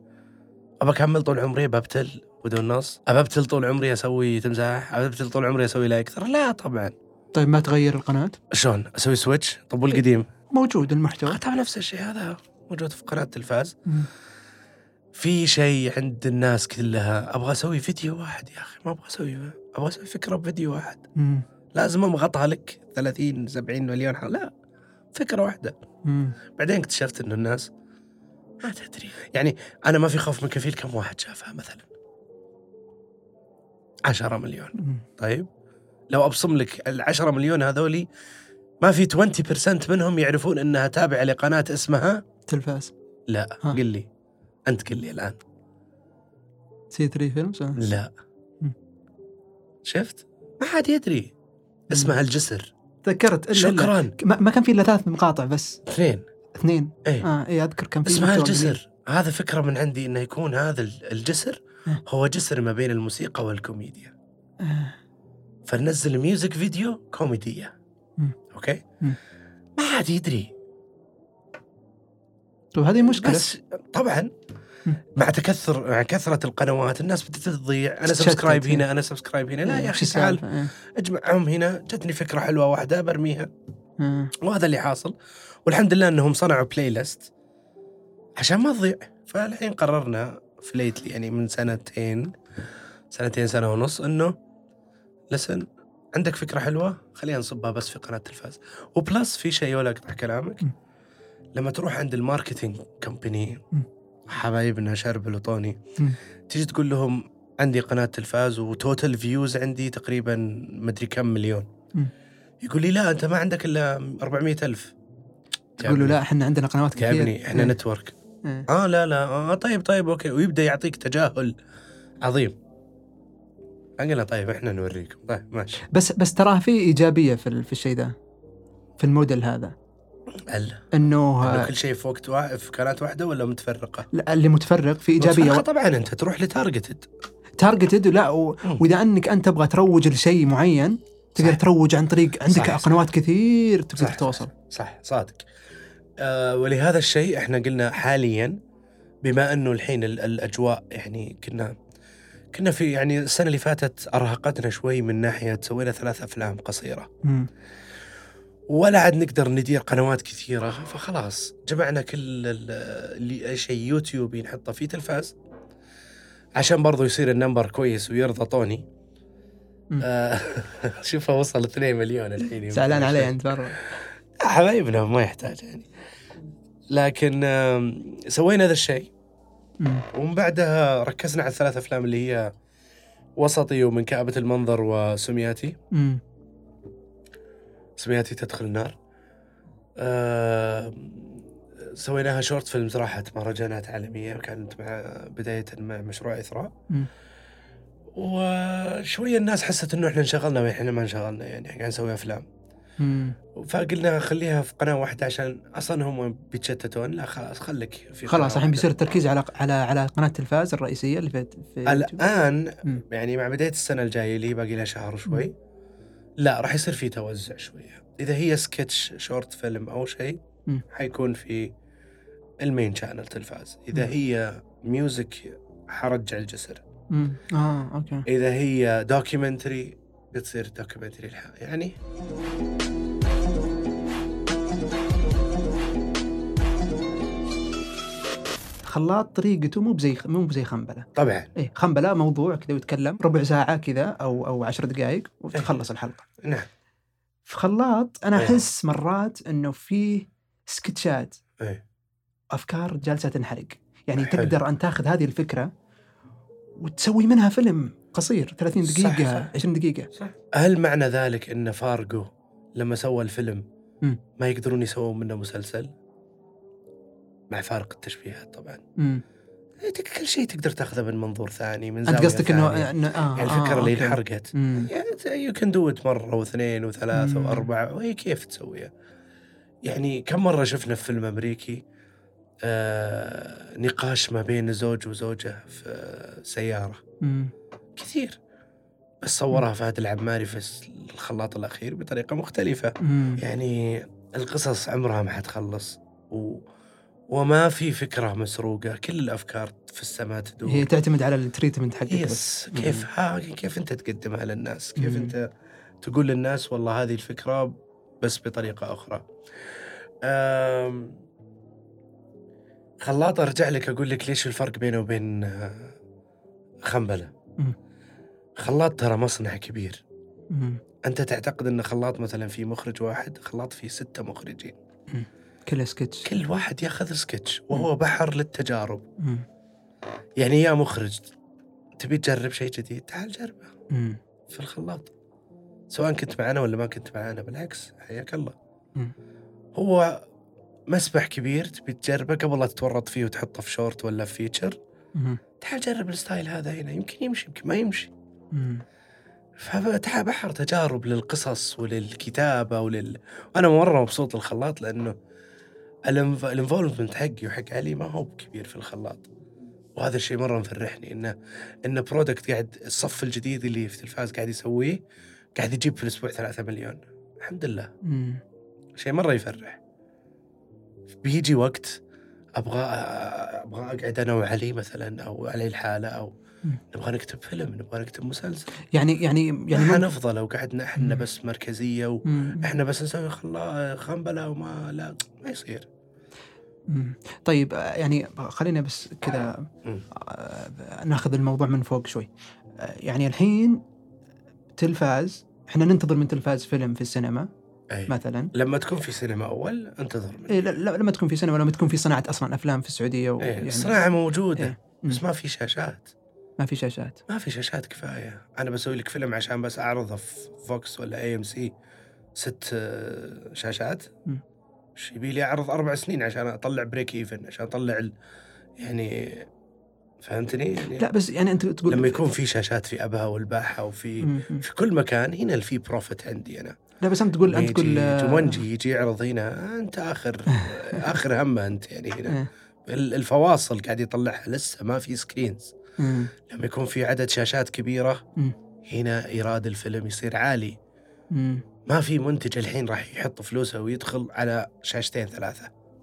أبى أكمل طول عمري ببتل بدون نص. أببتل طول عمري أسوي تمساح، أببتل طول عمري أسوي لا أكثر. لا طبعا. طيب ما تغير القناة؟ شلون أسوي سويتش؟ طب والقديم موجود المحتوى طبعا نفس الشيء، هذا موجود في قناة التلفاز. في شيء عند الناس كلها، أبغى أسوي فيديو واحد يا أخي، ما أبغى أسوي، أبغى أسوي فكرة بفيديو واحد. لازم أمغطها لك 30 70 مليون حلقة، لا فكرة واحدة. بعدين اكتشفت إنه الناس ما تدري، يعني أنا ما في خوف من كفيل كم واحد شافها مثلا 10 مليون. طيب لو أبصم لك 10 مليون هذولي ما في 20% منهم يعرفون إنها تابعة لقناة اسمها تلفاز. لا قل لي أنت، قل لي الآن سي 3 فيلمز. لا شفت ما حد يدري اسمها الجسر. تذكرت شكرا، ما كان في إلا 3 مقاطع بس. 2 ايه. ايه اذكر كان في اسمها الجسر. هذا فكرة من عندي انه يكون هذا الجسر هو جسر ما بين الموسيقى والكوميديا. فننزل ميوزك فيديو كوميدية. اوكي ما حد يدري. طب هذه مشكلة بس طبعا. مع كثرة القنوات الناس بدأت تضيع. أنا سبسكرايب هنا، أنا سبسكرايب هنا، لا يا أخي تعال أجمعهم هنا. جتني فكرة حلوة واحدة برميها. وهذا اللي حاصل، والحمد لله أنهم صنعوا بلاي ليست عشان ما تضيع. فالحين قررنا في ليتلي يعني من سنتين سنة ونص أنه لسن عندك فكرة حلوة خلينا نصبها بس في قناة تلفاز. وبلس في شيء ولا أقطع كلامك، لما تروح عند الماركتينج كمباني حبايبنا شربل وطوني تيجي تقول لهم عندي قناة تلفاز وتوتال فيوز عندي تقريبا مدري كم مليون، يقول لي لا أنت ما عندك إلا 400,000. تقول له لا إحنا عندنا قنوات كثير يا ابني، إحنا نتورك. لا طيب أوكي، ويبدأ يعطيك تجاهل عظيم. أقول طيب إحنا نوريكم. طيب ماشي، بس تراه في إيجابية في الشيء ده، في الموديل هذا. إنه كل شيء في وقت في قناة واحدة ولا متفرقة؟ لا اللي متفرق في إيجابية طبعاً. أنت تروح لتارجتد لا وإذا أنك أنت تبغى تروج لشيء معين تقدر تروج عن طريق عندك صح قنوات صح كثير تقدر توصل. صح صادق. ولهذا الشيء إحنا قلنا حالياً، بما أنه الحين الأجواء يعني كنا في يعني السنة اللي فاتت أرهقتنا شوي من ناحية سوينا 3 أفلام قصيرة. ولا عاد نقدر ندير قنوات كثيرة، فخلاص جمعنا كل اللي شيء يوتيوب نحطه في تلفاز عشان برضو يصير النمبر كويس ويرضى طوني. شوفها وصل 2 مليون الحين، زعلان علي أنت برضو حبايبنا ما يحتاج يعني. لكن سوينا هذا الشيء ومن بعدها ركزنا على 3 أفلام اللي هي وسطي ومن كآبة المنظر وسمياتي. سمياتي تدخل النار. سويناها شورت فيلمز، راحت مهرجانات عالمية وكانت بداية مع مشروع إثراء. وشوية الناس حست إنه إحنا انشغلنا وإحنا ما انشغلنا، يعني قاعد نسوي أفلام. فقلنا خليها في قناة واحدة عشان أصلاً هم بيتشتتون. لا خلاص خليك في خلاص الحين بيصير التركيز على قناة التلفاز الرئيسية اللي في الآن. يعني مع بداية السنة الجاية اللي باقي لها شهر شوي لا راح يصير في توزع شوية. إذا هي سكتش شورت فيلم أو شيء حيكون في المين شانل تلفاز. إذا هي ميوزك حرجع الجسر. أوكي. إذا هي دوكيمنتري بتصير دوكيمنتري الحق يعني. خلاط طريقته مو بزي خمبلة طبعا. إيه خمبلة موضوع كذا يتكلم ربع ساعة كذا أو 10 دقائق وتخلص الحلقة. نعم. في خلاط أنا أحس مرات إنه فيه سكتشات أفكار جالسة تنحرق، يعني حلو. تقدر أن تأخذ هذه الفكرة وتسوي منها فيلم قصير 30 دقيقة صح. 20 دقيقة صح. هل معنى ذلك إن فارغو لما سوى الفيلم ما يقدرون يسووا منه مسلسل؟ مع فارق التشبيهات طبعاً. كل شيء تقدر تأخذه من منظور ثاني، من زاوية ثانية. أنت قصدك إنه يعني الفكرة اللي انحرقت يعني you can do it مرة واثنين وثلاثة وأربعة، وهي كيف تسويها؟ يعني كم مرة شفنا في فيلم أمريكي نقاش ما بين زوج وزوجة في سيارة كثير، بس صورها فهد العماري في الخلاط الأخير بطريقة مختلفة. يعني القصص عمرها ما حتخلص وما في فكرة مسروقة، كل الأفكار في السماء تدور. هي تعتمد على التريتمنت حقك بس. كيف أنت تقدمها للناس، كيف أنت تقول للناس والله هذه الفكرة بس بطريقة أخرى. خلاط أرجع لك أقول لك ليش الفرق بينه وبين خمبلة. خلاط ترى مصنع كبير. أنت تعتقد أن خلاط مثلا في مخرج واحد، خلاط في 6 مخرجين. كل سكتش، كل واحد ياخذ سكتش، وهو بحر للتجارب. يعني يا مخرج تبي تجرب شيء جديد، تعال جربه في الخلاط، سواء كنت معنا ولا ما كنت معنا، بالعكس حياك الله. هو مسبح كبير تبي تجربه قبل لا تتورط فيه وتحطه في شورت ولا في فيتشر، تعال جرب الستايل هذا هنا، يمكن يمشي يمكن ما يمشي. فبتح بحر تجارب للقصص وللكتابة أنا مرة مبسوط الخلاط، لأنه الانفولفمنت حقي وحق علي ما هو كبير في الخلاط، وهذا الشيء مرة مفرحني. إنه برودكت قاعد، الصف الجديد اللي في تلفاز قاعد يسويه، قاعد يجيب في الأسبوع 3 مليون، الحمد لله. شيء مرة يفرح. بيجي وقت أبغى أقعد أنا وعلي مثلا، أو علي الحالة، أو نبغى نكتب فيلم، نبغى نكتب مسلسل، يعني حنفضل لو قعدنا احنا بس مركزية واحنا بس نسوي خنبلة وما لا يصير. طيب يعني خلينا بس كذا ناخذ الموضوع من فوق شوي. يعني الحين تلفاز، احنا ننتظر من تلفاز فيلم في السينما. أي. مثلا لما تكون في سينما أول انتظر منه. لما تكون في سينما، لما تكون في صناعة أصلا أفلام في السعودية يعني الصناعة موجودة. بس ما في شاشات كفاية. أنا بسوي لك فيلم عشان بس أعرضه في فوكس ولا AMC 6 شاشات، يبي لي أعرض 4 سنين عشان أطلع بريك إيفن، عشان أطلع يعني فهمتني يعني. لا بس يعني أنت تقول لما يكون في شاشات في أبها والباحة وفي في كل مكان، هنا الفي بروفيت عندي أنا. لا بس أنت تقول جوانجي يجي يعرض هنا، أنت آخر همه أنت يعني هنا. الفواصل قاعد يطلعها لسه، ما في سكرينز. لما يكون في عدد شاشات كبيرة، هنا إيراد الفيلم يصير عالي. ما في منتج الحين راح يحط فلوسه ويدخل على 2-3 شاشات،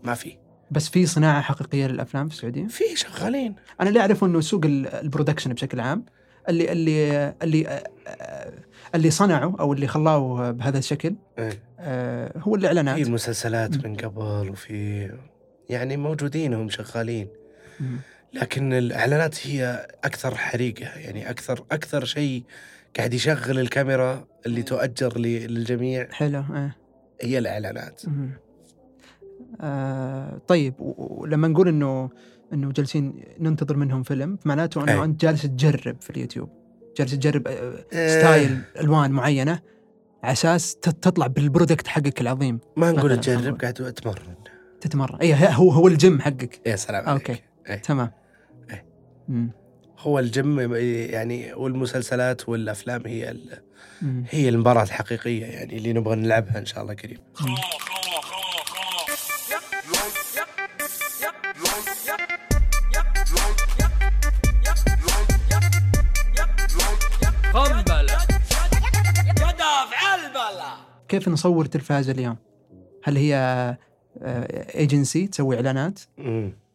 ما في. بس في صناعة حقيقية للأفلام في السعودية، في شغالين. أنا اللي أعرفه إنه سوق البرودكشن بشكل عام اللي صنعوا أو اللي خلاه بهذا الشكل هو الإعلانات. في مسلسلات من قبل، وفي يعني موجودين هم شغالين، لكن الإعلانات هي أكثر حريقة، يعني أكثر شيء قاعد يشغل الكاميرا اللي تؤجر للجميع. حلو. هي الإعلانات. طيب، ولما نقول إنه جالسين ننتظر منهم فيلم، معناته إنه أنت جالس تجرب في اليوتيوب، جالس تجرب ستايل ألوان معينة عساس تطلع بالبرودكت حقك العظيم. ما نقول تجرب، قاعد تتمرن. أي هو الجيم حقك. يا سلام عليك. أوكي. تمام. هو الجيم يعني، والمسلسلات والأفلام هي المباراة الحقيقية يعني، اللي نبغى نلعبها إن شاء الله قريب. كيف نصور تلفاز اليوم؟ هل هي ايجنسي تسوي إعلانات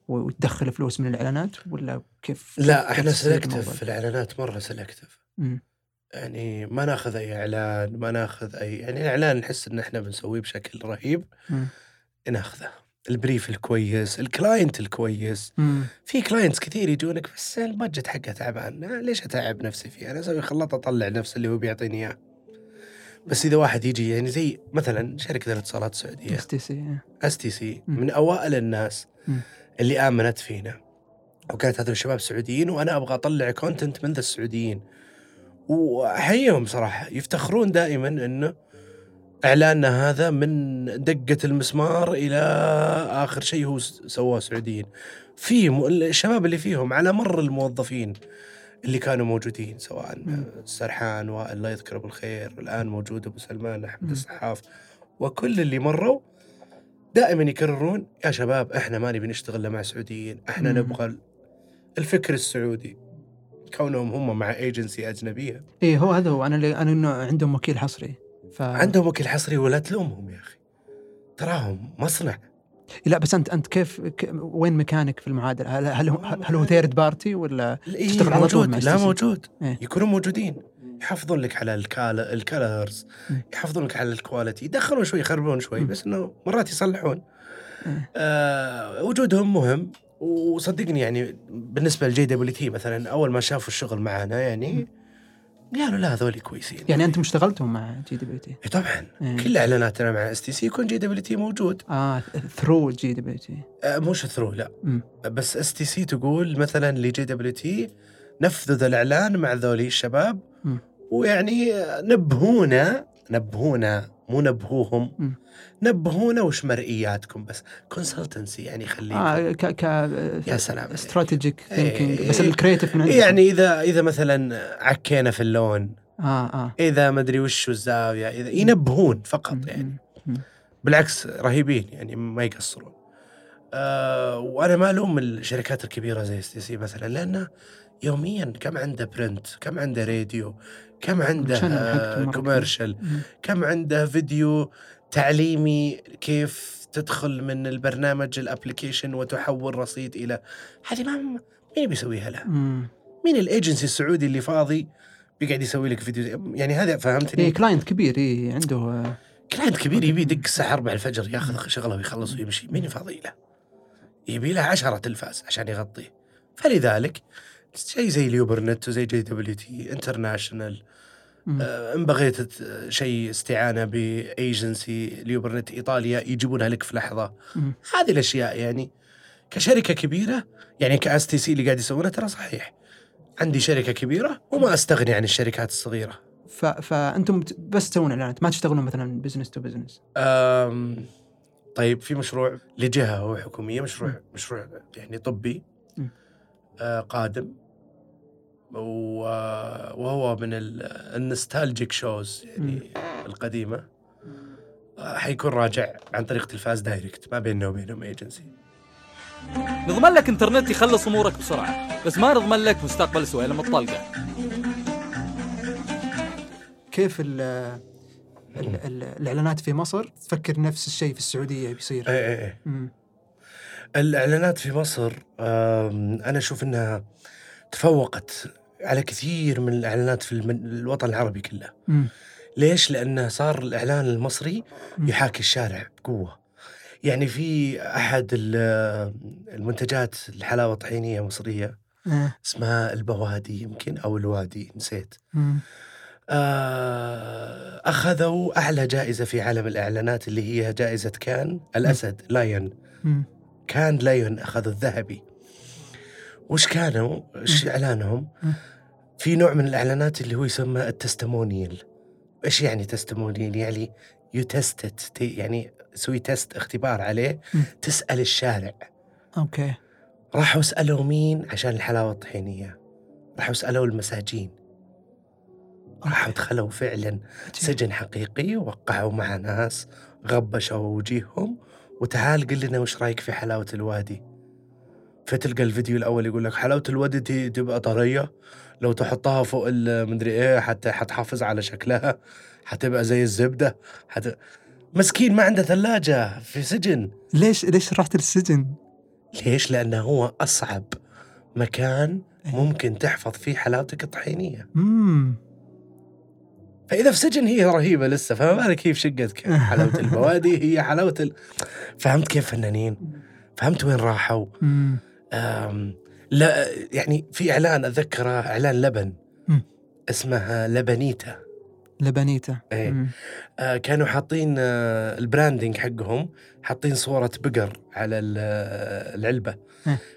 وتدخل فلوس من الإعلانات، ولا كيف؟ لا، احنا سلكتف في الإعلانات، مرة سلكتف. يعني ما ناخذ أي إعلان، ما ناخذ أي يعني إعلان نحس إن احنا بنسويه بشكل رهيب. ناخذه البريف الكويس، الكلاينت الكويس. في كلاينتس كثير يجونك بس البادجت حقه تعبان، ليش أتعب نفسي فيه؟ أنا أسوي خلاط أطلع نفس اللي هو بيعطيني إياه. بس إذا واحد يجي يعني زي مثلا شركة الاتصالات السعودية STC، من أوائل الناس اللي آمنت فينا، وكانت هذول الشباب سعوديين، وأنا أبغى أطلع كونتنت من ذا السعوديين، وأحييهم صراحة. يفتخرون دائما إنه إعلاننا هذا من دقة المسمار إلى آخر شيء هو سواه سعوديين. في الشباب اللي فيهم على مر الموظفين اللي كانوا موجودين، سواء السرحان والله يذكره بالخير، والآن موجود أبو سلمان، أحمد الصحاف، وكل اللي مروا دائما يكررون يا شباب احنا ما نبي نشتغل مع سعوديين، احنا نبغى الفكر السعودي. كونهم هم مع ايجنسي أجنبية. إيه هو هذا هو. أنا عندهم وكيل حصري. عندهم وكيل حصري، ولا تلومهم يا أخي، تراهم مصنع. لا بس أنت كيف وين مكانك في المعادلة؟ هل هو ثيرد بارتي ولا تشتغل على طول؟ لا موجود، يكونوا موجودين، يحافظون لك على الكالرز، يحافظون لك على الكواليتي، يدخلون شوي يخربون شوي بس إنه مرات يصلحون. وجودهم مهم، وصدقني يعني بالنسبة لجي دبليو تي مثلا أول ما شافوا الشغل معنا يعني قالوا لا هذول كويسين. يعني أنتم اشتغلتم مع جي دبليو تي؟ طبعا كل إعلاناتنا مع اس تي سي يكون جي دبليو تي موجود. ثرو جي دبليو تي، مش ثرو، لا بس اس تي سي تقول مثلا لجي دبليو تي نفذ الإعلان مع ذولي الشباب، ويعني نبهونا مو نبهوهم، نبهونا وش مرئياتكم، بس كونسلتنسي يعني خليكم يا سلام استراتيجيك ثينكينج، بس الكرياتيف يعني اذا مثلا عكينا في اللون، اذا ما ادري وش الزاويه، اذا ينبهون فقط يعني بالعكس رهيبين يعني ما يقصرون. وانا ما الوم الشركات الكبيره زي اس تي سي مثلا، لانه يوميا كم عنده برنت، كم عنده راديو، كم عنده كوميرشال، كم عنده فيديو تعليمي كيف تدخل من البرنامج الابليكيشن وتحول رصيد الى هذه. مين بيسويها لها؟ مين الايجنسي السعودي اللي فاضي بيقعد يسوي لك فيديو؟ يعني هذا فهمتني، كلاينت كبير، عنده كلاينت كبير يبي يدق الساعه 4 الفجر ياخذ شغله ويخلص ويمشي، مين فاضي له؟ يبي له 10 تلفاز عشان يغطيه. فلذلك شيء زي اليوبرنت وزي جي دبليو تي انترناشنال، ان بغيت شيء استعانه بايجنسي اليوبرنت ايطاليا يجيبونها لك في لحظه. هذه الاشياء يعني كشركه كبيره، يعني كاس تي سي اللي قاعد يسوونه ترى صحيح، عندي شركه كبيره وما استغني عن الشركات الصغيره. فانتم بس تسوون اعلانات، ما تشتغلون مثلا بزنس تو بزنس؟ طيب في مشروع لجهه هو حكوميه، مشروع يعني طبي قادم، وهو من النستالجيك شوز يعني القديمة، حيكون راجع عن طريق تلفاز دايركت، ما بيننا وبينهم ايجنسي. نضمن لك انترنت يخلص امورك بسرعة، بس ما نضمن لك مستقبل سويلة متطلقة. كيف الإعلانات في مصر تفكر نفس الشيء في السعودية بيصير؟ اي الإعلانات في مصر أنا أشوف أنها تفوقت على كثير من الإعلانات في الوطن العربي كله. ليش؟ لأنه صار الإعلان المصري يحاكي الشارع بقوة. يعني في أحد المنتجات الحلاوة الطحينية مصرية اسمها البوادي يمكن أو الوادي، نسيت، أخذوا أعلى جائزة في عالم الإعلانات اللي هي جائزة كان الأسد، لاين، كان لايون، أخذوا الذهبي. وش كانوا؟ إيش إعلانهم؟ في نوع من الإعلانات اللي هو يسمى التستمونيل. إيش يعني تستمونيل؟ يعني يتستت، يعني سوي تست اختبار عليه، تسأل الشارع. أوكي. راحوا سألوا مين عشان الحلاوة الطحينية؟ راحوا سألوا المساجين. راحوا دخلوا فعلا سجن حقيقي، وقعوا مع ناس، غبشوا وجيههم، وتعال قل لنا وش رايك في حلاوة الوادي. فتلقى الفيديو الأول يقول لك حلاوة الوادي تبقى طرية، لو تحطها فوق المدري إيه حتى حتحافظ على شكلها، حتبقى زي الزبدة. مسكين ما عنده ثلاجة، في سجن. ليش رحت للسجن؟ ليش؟ لأنه هو أصعب مكان ممكن تحفظ فيه حلاوتك الطحينية. فإذا في سجن هي رهيبة لسه، فما بالك هي في شقتك. حلاوة البوادي هي حلاوة فهمت كيف فنانين؟ فهمت وين راحوا؟ لا يعني في إعلان أذكره، إعلان لبن اسمها لبنيتا. كانوا حاطين البراندينج حقهم، حاطين صورة بقر على العلبة.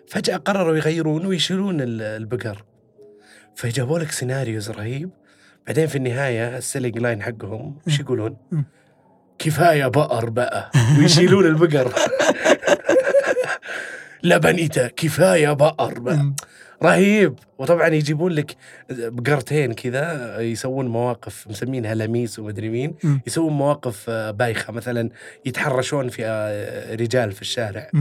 فجأة قرروا يغيرون ويشيلون البقر، فجابوا لك سيناريوز رهيب. بعدين في النهاية السيلينج لاين حقهم وش يقولون؟ كفاية بقر بقى، ويشيلون البقر. لبنيته كفاية بقر بقى، رهيب. وطبعا يجيبون لك بقرتين كذا، يسوون مواقف مسمينها لميس ومدري مين، يسوون مواقف بايخة، مثلا يتحرشون في رجال في الشارع.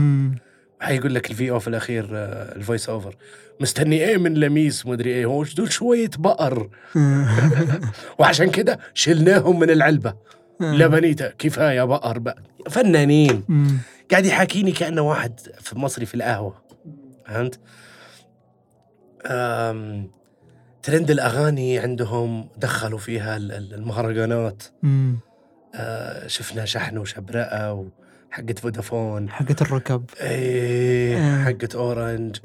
حيقول لك الفي او في الأخير، الفويس أوفر، مستني إيه من لميس مدري إيه، هو دول شوية بقر. وعشان كده شلناهم من العلبة. لبنيته كفاية بقر بقى. فنانين قاعد يحاكيني كأنه واحد في مصري في القهوة. فهمت؟ ترند الأغاني عندهم دخلوا فيها المهرجانات. شفنا شحن وشبرقة وحقة فودافون، حقة الركب، ايه حقة أورنج،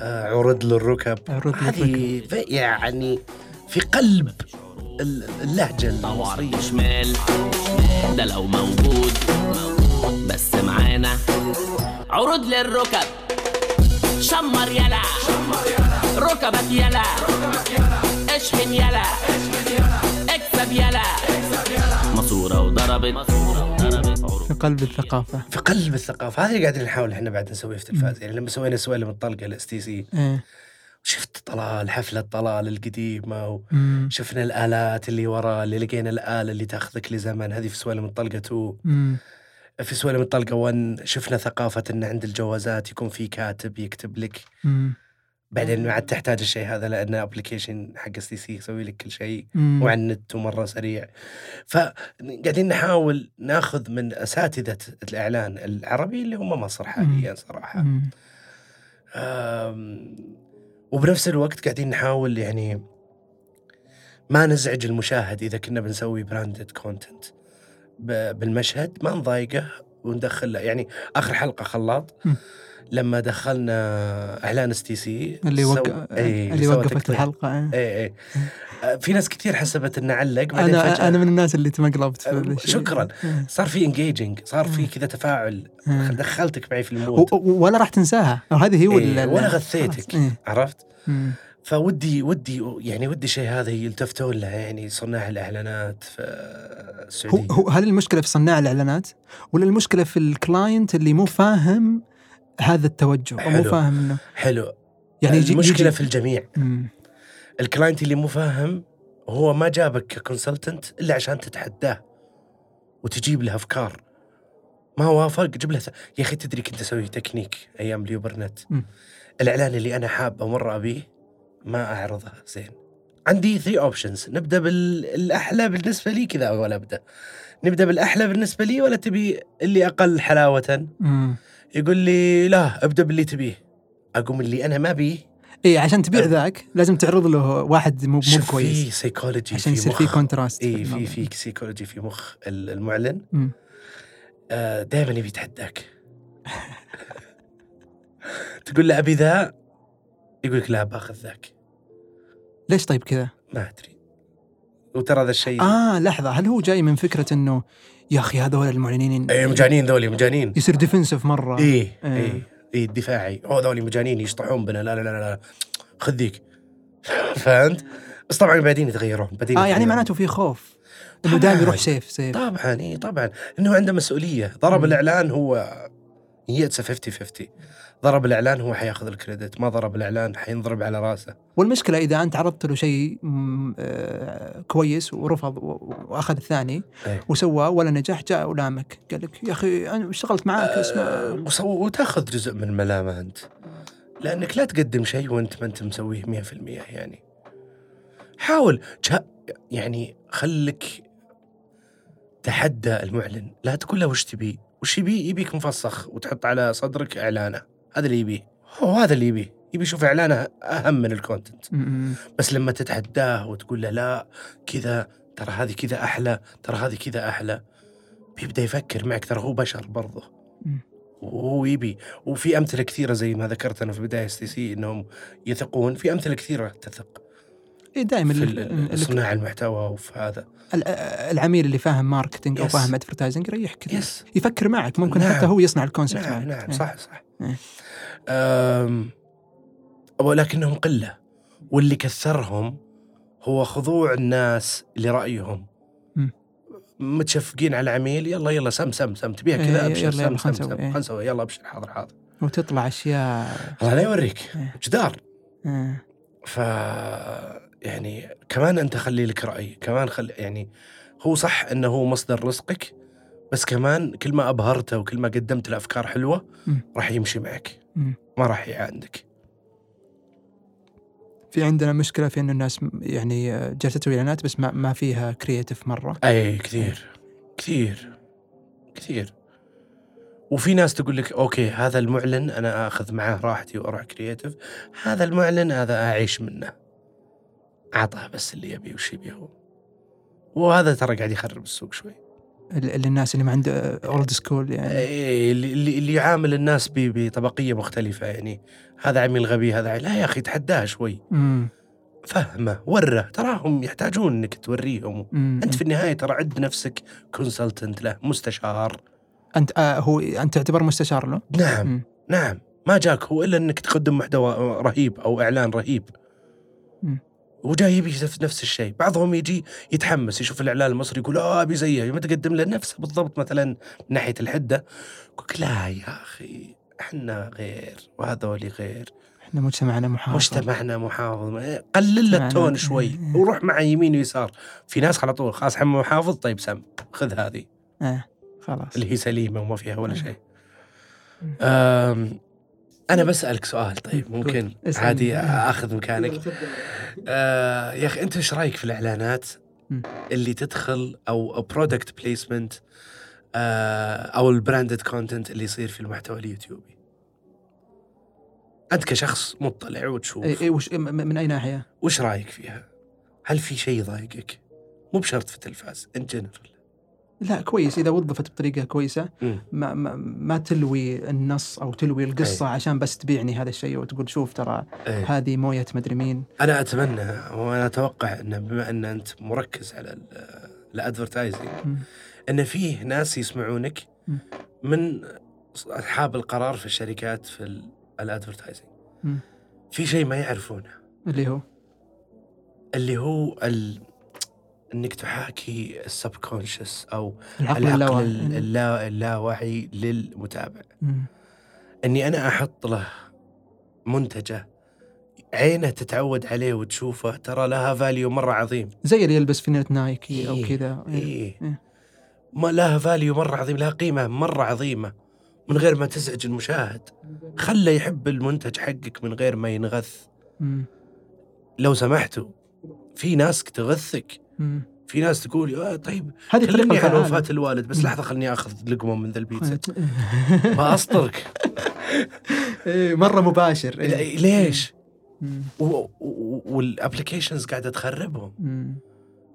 عرض للركب، هذه يعني في قلب اللهجة طواري شمال ده لو موجود بس معانا عرض للركب، شمر يلا ركبك يلا اشحن يلا اكسب يلا مصورة وضربت في قلب الثقافة، في قلب الثقافة. هذا اللي قاعدين نحاول احنا بعد نسويه في التلفاز. يعني لما سوينا سوالم الطلقة الاستيسي شفت طلال حفلة طلال القديمة، وشفنا الآلات اللي وراء اللي لقينا الآلة اللي تأخذك لزمن، هذه في سوالم الطلقة 2. في سوالم الطلقة 1 شفنا ثقافة أن عند الجوازات يكون في كاتب يكتب لك، بعدين ما عاد تحتاج الشيء هذا لأنه أبليكيشن حق سي سي يسوي لك كل شيء وعن النت ومرة سريع. فقاعدين نحاول ناخذ من أساتذة الإعلان العربي اللي هم مصر حاليا صراحة. وبنفس الوقت قاعدين نحاول يعني ما نزعج المشاهد. إذا كنا بنسوي براندد كونتنت بالمشهد ما نضايقه وندخل. يعني آخر حلقة خلاط لما دخلنا إعلان STC اللي وقفت الحلقة. في ناس كتير حسبت إنه علق. أنا من الناس اللي تمقلبت. شكرا. صار في engaging، صار في كذا تفاعل. دخلتك معي في المود ولا راح تنساها. هذه هي ولا غثيتك. عرفت؟ فودي يعني ودي شيء هذا يلتفتون له يعني صناع الإعلانات في السعودية. هل المشكلة في صناع الإعلانات ولا المشكلة في الكلاينت اللي مو فاهم هذا التوجه؟ مو فاهم انه حلو. يعني المشكله في الجميع. الكلاينت اللي مو فاهم هو ما جابك ككونسلتنت الا عشان تتحداه وتجيب له افكار. ما وافق جيب له يا اخي تدري كنت اسوي تكنيك ايام اليوبرنت، الاعلان اللي انا حابه مره ابيه ما اعرضه. زين عندي 3 اوبشنز، نبدا بالاحلى بالنسبه لي كذا، ولا ابدا نبدا بالاحلى بالنسبه لي، ولا تبي اللي اقل حلاوه؟ يقول لي لا ابدا باللي تبيه. اقوم اللي انا ما بيه. اي عشان تبيع ذاك لازم تعرض له واحد مو كويس. في سايكولوجي عشان يصير في كونتراست. اي في سايكولوجي في مخ المعلن. دائما يبي يتحداك. تقول له ابي ذا، يقول لك لا باخذ ذاك. ليش طيب كذا؟ ما ادري. وترى هذا الشيء لحظه، هل هو جاي من فكره انه يا أخي هذول المعلنين أي مجانين، ذولي مجانين، يصير ديفنسيف مرة. إيه الدفاعي، ذولي مجانين يشطحون بنا، لا لا لا لا خذ ذيك. فهمت؟ بس طبعا بعدين يتغيرون. يعني معناته في خوف إنه دائما يروح سيف. طبعا طبعا إنه عنده مسؤولية. ضرب الإعلان هو يتس 50-50. ضرب الإعلان هو حياخذ الكريدت، ما ضرب الإعلان حينضرب على رأسه. والمشكلة إذا أنت عرضت له شيء كويس ورفض وأخذ الثاني وسوى ولا نجح، جاء ولامك قال لك يا أخي أنا اشتغلت معاك وتأخذ جزء من ملامه أنت، لأنك لا تقدم شيء وأنت ما أنت مسويه 100%. يعني حاول يعني خلك تحدى المعلن، لا تقول له وش تبي. وش يبيك مفسخ وتحط على صدرك إعلانه. هذا اللي يبيه، هو هذا اللي يبي يشوف إعلانه أهم من الكونتنت. بس لما تتحداه وتقول له لا كذا، ترى هذه كذا أحلى، ترى هذه كذا أحلى، بيبدأ يفكر معك. ترى هو بشر برضه وهو يبي. وفي أمثلة كثيرة زي ما ذكرت أنا في بداية STC إنهم يثقون. في أمثلة كثيرة تثق دائما في صناعة المحتوى. وفي هذا العميل اللي فاهم ماركتينج أو فاهم أدفرتايزنج ريح كذا يفكر معك. ممكن حتى هو يصنع الكونسبت. نعم صح. ولكنهم قلة، واللي كثرهم هو خضوع الناس لرأيهم. متشفقين على عميل، يلا سم تبيها كذا، أبشر سم خنسوي، يلا أبشر حاضر وتطلع أشياء الله لا يوريك جدار. يعني كمان أنت خلي لك رأي كمان. يعني هو صح أنه هو مصدر رزقك، بس كمان كل ما أبهرته وكل ما قدمت الأفكار حلوة راح يمشي معك، ما راح يعاندك. في عندنا مشكلة في أن الناس يعني جلسته إعلانات بس ما فيها كرياتيف مرة. أي كثير كثير كثير. وفي ناس تقول لك أوكي هذا المعلن أنا أخذ معاه راحتي وأروح كرياتيف، هذا المعلن هذا أعيش منه، أعطاه بس اللي يبي وش يبيه هو، وهذا ترى قاعد يخرب السوق شوي. الناس اللي ما عنده أولد سكول يعني، اللي يعامل الناس بطبقية مختلفة، يعني هذا عميل غبي هذا لا يا أخي تحداه شوي، فهمه وره، تراهم يحتاجون إنك توريهم. أنت في النهاية ترى عد نفسك كونسلتنت له، مستشار. أنت هو أنت تعتبر مستشار له؟ نعم. نعم، ما جاك هو إلا إنك تقدم محتوى رهيب أو إعلان رهيب. وجايب نفس الشيء. بعضهم يجي يتحمس يشوف الإعلان المصري يقول أبي زيه، ما تقدم له نفسه بالضبط مثلا ناحية الحدة، يقول لا يا أخي إحنا غير وهذولي غير، إحنا مجتمعنا محافظ. قلل التون شوي وروح مع يمين ويسار. في ناس على طول خاص حمو محافظ، طيب سم خذ هذه خلاص اللي هي سليمة وما فيها ولا شيء. أنا بسألك سؤال، طيب ممكن عادي أخذ مكانك؟ يا أخي أنت إيش رأيك في الإعلانات اللي تدخل أو product placement أو البراندد كونتنت اللي يصير في المحتوى اليوتيوبي؟ أنت كشخص مطلع وتشوف من أي ناحية، وش رأيك فيها؟ هل في شيء ضايقك؟ مو بشرط في التلفاز، إن جنرال. لا كويس إذا وظفت بطريقة كويسة، ما تلوي النص أو تلوي القصة عشان بس تبيعني هذا الشيء وتقول شوف ترى هذه موية مدري مين. أنا أتمنى وأنا أتوقع أن بما أن أنت مركز على الأدفرتايزنج أن فيه ناس يسمعونك من أصحاب القرار في الشركات في الأدفرتايزنج، في شيء ما يعرفونه اللي هو انك تحاكي السبكونشس او العقل اللاوعي للمتابع. اني انا احط له منتجه عينه تتعود عليه وتشوفه ترى لها فاليو مره عظيم، زي اللي يلبس فينة نايكي او كذا. ما لها فاليو مره عظيم، لها قيمه مره عظيمه من غير ما تزعج المشاهد، خله يحب المنتج حقك من غير ما ينغث. لو سمحتوا، في ناس تغثك، في ناس تقول طيب خليني عن وفاة الوالد بس لحظة خلني أخذ لقمة من ذا البيتزا ما أسطرك مرة مباشر. ليش؟ والابليكيشنز قاعدة تخربهم،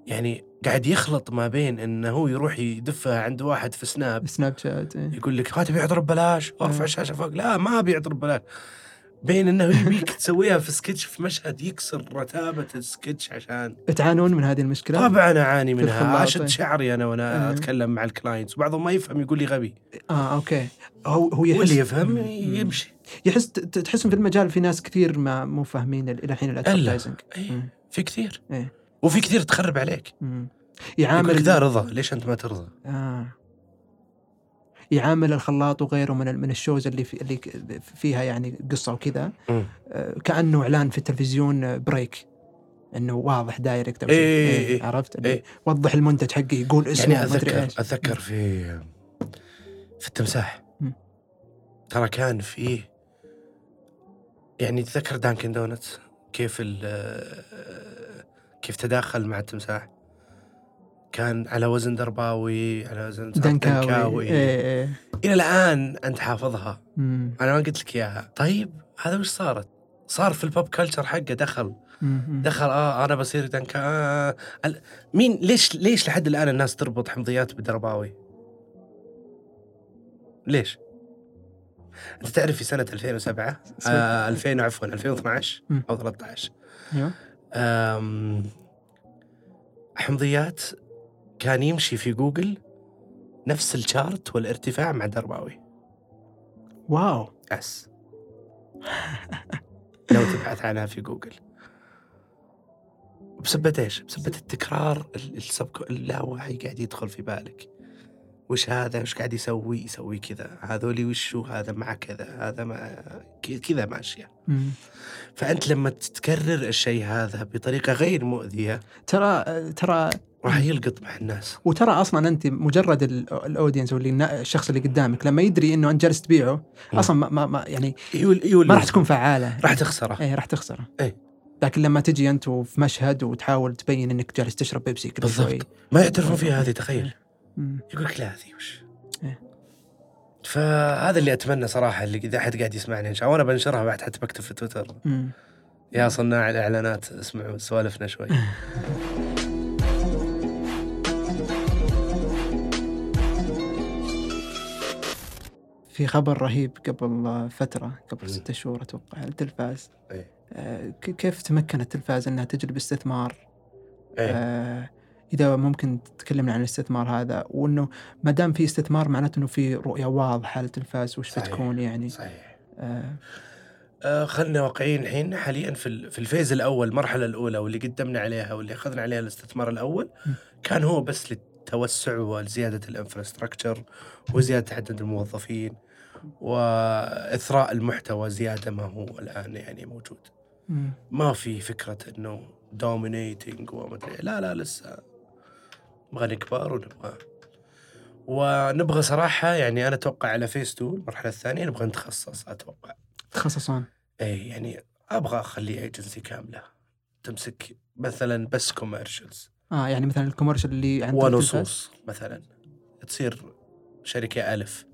يعني قاعد يخلط ما بين أنه هو يروح يدفها عند واحد في سناب شات يقول لك هاتي بيعطر ببلاش وارفع الشاشة فوق، لا ما بيعطر ببلاش، بين أنه يبيك تسويها في سكتش في مشهد يكسر رتابة السكتش. عشان تعانون من هذه المشكلة؟ طبعا أعاني منها، أشد شعري أنا وأنا أتكلم مع الكلاينتس، وبعضهم ما يفهم يقول لي غبي. أوكي، هو يحس، واللي يفهم يمشي. يحس تحسهم في المجال في ناس كثير ما مو فاهمين إلى الحين الأدفرتايزنج. في كثير وفي كثير تخرب عليك. يعامل إذا رضى، ليش أنت ما ترضى؟ يعامل الخلاط وغيره من الشوز اللي فيها يعني قصة وكذا كأنه إعلان في التلفزيون بريك، إنه واضح دايركت. عرفت وضح المنتج حقه، يقول اسمه. يعني أتذكر في التمساح ترى كان فيه، يعني تذكر دانكن دونتس كيف تداخل مع التمساح، كان على وزن درباوي، على وزن دنكاوي. إلى الآن أنت حافظها. أنا ما قلت لك إياها. طيب هذا وش صار في البوب كلتشر حقه، دخل أنا بصير دنكا. مين ليش لحد الآن الناس تربط حمضيات بدرباوي؟ ليش؟ أنت تعرف في سنة 2007 2012 أو 13 حمضيات كان يمشي في جوجل نفس الشارت والارتفاع مع درباوي. واو أس لو تبحث عنها في جوجل، بسبة إيش؟ بسبة التكرار اللاوعي قاعد يدخل في بالك، وش هذا، وش قاعد يسوي كذا، هذولي وشو، هذا مع كذا، هذا مع كذا ماشية. فأنت لما تتكرر الشيء هذا بطريقة غير مؤذية ترى راح يلقط مع الناس. وترى أصلاً أنت مجرد الأودينس واللي الشخص اللي قدامك لما يدري إنه أنت جالس تبيعه أصلاً ما يعني ما راح تكون فعالة، راح تخسره. راح تخسره. لكن لما تجي أنت في مشهد وتحاول تبين إنك جالس تشرب بيبسي كل شوي ما يعترفون فيها هذه. تخيل يقولك لا هذه وش فهذا اللي أتمنى صراحة، اللي إذا حد قاعد يسمعني إن شاء الله، وأنا بنشرها بعد حتى بكتب في تويتر يا صناع الإعلانات اسمعوا سوالفنا شوي. في خبر رهيب قبل فترة، قبل 6 شهور أتوقع، التلفاز كيف تمكن التلفاز أنها تجلب استثمار. إذا ممكن تتكلمنا عن الاستثمار هذا، وأنه ما دام في استثمار معناته أنه في رؤية واضحة للتلفاز وش بتكون يعني. صحيح. خلنا واقعيين الحين حاليا في الفيز الأول، المرحلة الأولى واللي قدمنا عليها واللي أخذنا عليها الاستثمار الأول كان هو بس للتوسع وزيادة الانفراستراكتشر وزيادة عدد الموظفين وإثراء المحتوى زيادة ما هو الآن يعني موجود. ما في فكرة إنه دومينيتنج ومدري، لا لسه نبغى نكبر ونبغى صراحة يعني. أنا أتوقع على فيس 2 المرحلة الثانية نبغى نتخصص، أتوقع تخصصان. أي يعني أبغى أخلي ايجنسي كاملة تمسك مثلا بس كوميرشلز، يعني مثلا الكوميرشل اللي عند ونصوص مثلا تصير شركة ألف،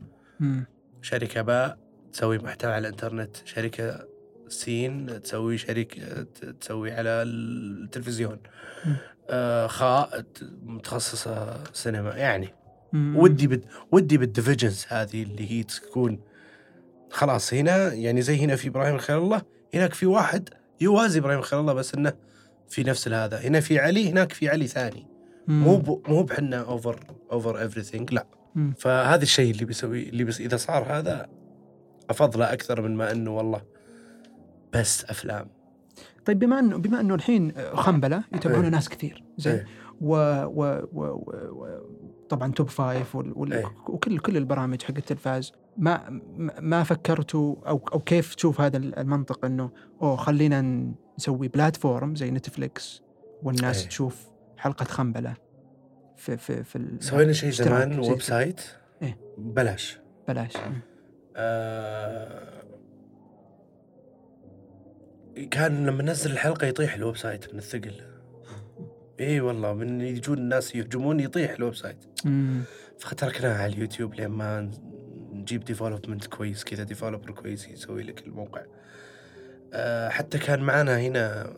شركة باء تسوي محتوى على الإنترنت، شركة سين تسوي شركة تسوي على التلفزيون، خاء متخصصة سينما يعني. ودي بالديفيجنز هذه اللي هي تكون خلاص هنا يعني، زي هنا في إبراهيم الخير الله، هناك في واحد يوازي إبراهيم الخير الله بس إنه في نفس هذا، هنا في علي، هناك في علي ثاني. مو بحنا اوفر everything، لا. فهذا الشيء اللي بيسوي إذا صار هذا أفضله أكثر من ما إنه والله بس أفلام. طيب بما أنه الحين خمبلة يتابعونه ناس كثير زين، طبعا توب فايف وكل البرامج حق التلفاز، ما فكرتوا أو كيف تشوف هذا المنطق إنه خلينا نسوي بلاتفورم زي نتفليكس والناس تشوف حلقة خمبلة في سوينا شيء زمان ويب سايت بلاش كان لما نزل الحلقة يطيح الويب سايت من الثقل. إيه والله، من يجون الناس يهجمون يطيح الويب سايت، فتركناها على اليوتيوب لما نجيب ديفلوبمنت كويس كذا، ديفلوبر كويس يسوي لك الموقع. حتى كان معنا هنا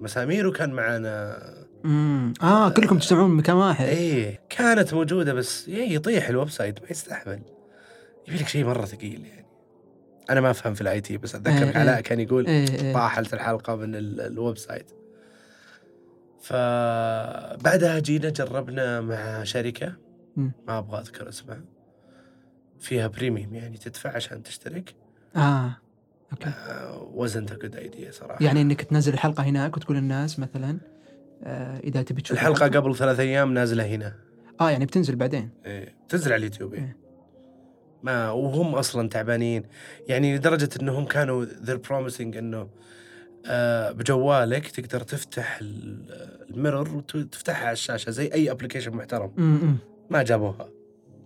مسامير، وكان معنا كلكم تجتمعون مكان واحد. إيه كانت موجودة، بس يطيح الويب سايت ما يستحمل، يبي لك شيء مرة ثقيل يعني. أنا ما أفهم في الآي تي، بس أتذكر علاء كان يقول طاحت الحلقة من الويب سايت. فبعدها جينا جربنا مع شركة ما أبغى أذكر اسمها، فيها بريميوم يعني تدفع عشان تشترك. أوكي. وزنتها good idea صراحة، يعني إنك تنزل الحلقة هناك وتقول الناس مثلا إذا تبي تشوف الحلقة قبل 3 أيام نازلة هنا، يعني بتنزل بعدين، بتنزل على اليوتيوب. ما وهم أصلاً تعبانين يعني، لدرجة إنهم كانوا they're promising إنه بجوالك تقدر تفتح الميرور وتفتحها على الشاشة زي أي أبليكيشن محترم. ما جابوها،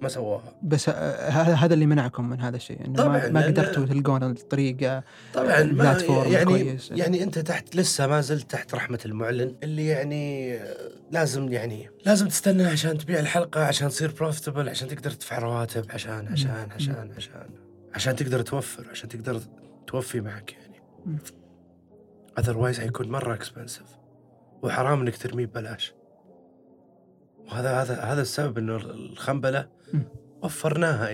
ما سووها، بس هذا اللي منعكم من هذا الشيء، إنه ما قدرتوا تلقون الطريقة. طبعاً ما يعني أنت تحت، لسه ما زلت تحت رحمة المعلن، اللي يعني لازم تستنى عشان تبيع الحلقة، عشان تصير بروفيتبل، عشان تقدر تدفع رواتب، عشان عشان عشان عشان عشان تقدر توفر، عشان تقدر توفي معك يعني. otherwise هيكون مرة expensive، وحرام إنك ترميه ببلاش. وهذا هذا السبب إنه الخنبلة وفرناها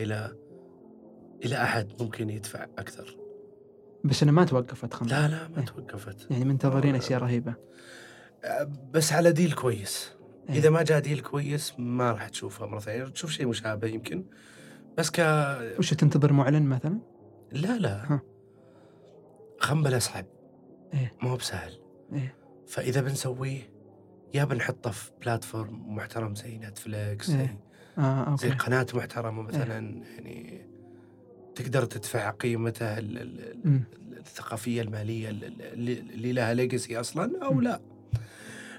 إلى أحد ممكن يدفع أكثر. بس أنا ما توقفت خنبلة، لا ما توقفت يعني، منتظرين أشياء رهيبة، بس على ديل كويس. إذا ما جاء ديل كويس ما راح تشوفها مرة ثانية، تشوف شيء مشابه يمكن، بس وش تنتظر معلن مثلا؟ لا خنبلة صعب، مو بسهل. فإذا بنسويه يا بنحطه في بلاتفورم محترم زي نتفليكس، زي قناة محترمة مثلا يعني تقدر تدفع قيمتها الثقافية المالية اللي لها ليجاسي أصلا، أو لا.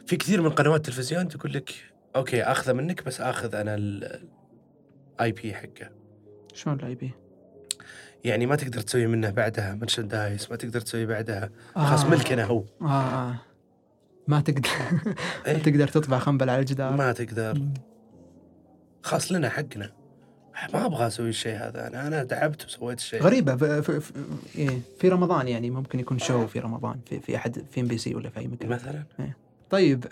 في كثير من قنوات التلفزيون تقول لك أوكي أخذه منك، بس أخذ أنا IP حقه. شلون IP؟ يعني ما تقدر تسوي منه بعدها مرشندايز، ما تقدر تسوي بعدها خاص ملك أنا هو. ما تقدر ما تقدر تطبع خنبل على الجدار، ما تقدر، خاص لنا حقنا. ما أبغى أسوي الشيء هذا. أنا تعبت وسويت الشيء غريبة في رمضان يعني ممكن يكون شو في رمضان في أحد في MBC ولا في أي مكان مثلا. طيب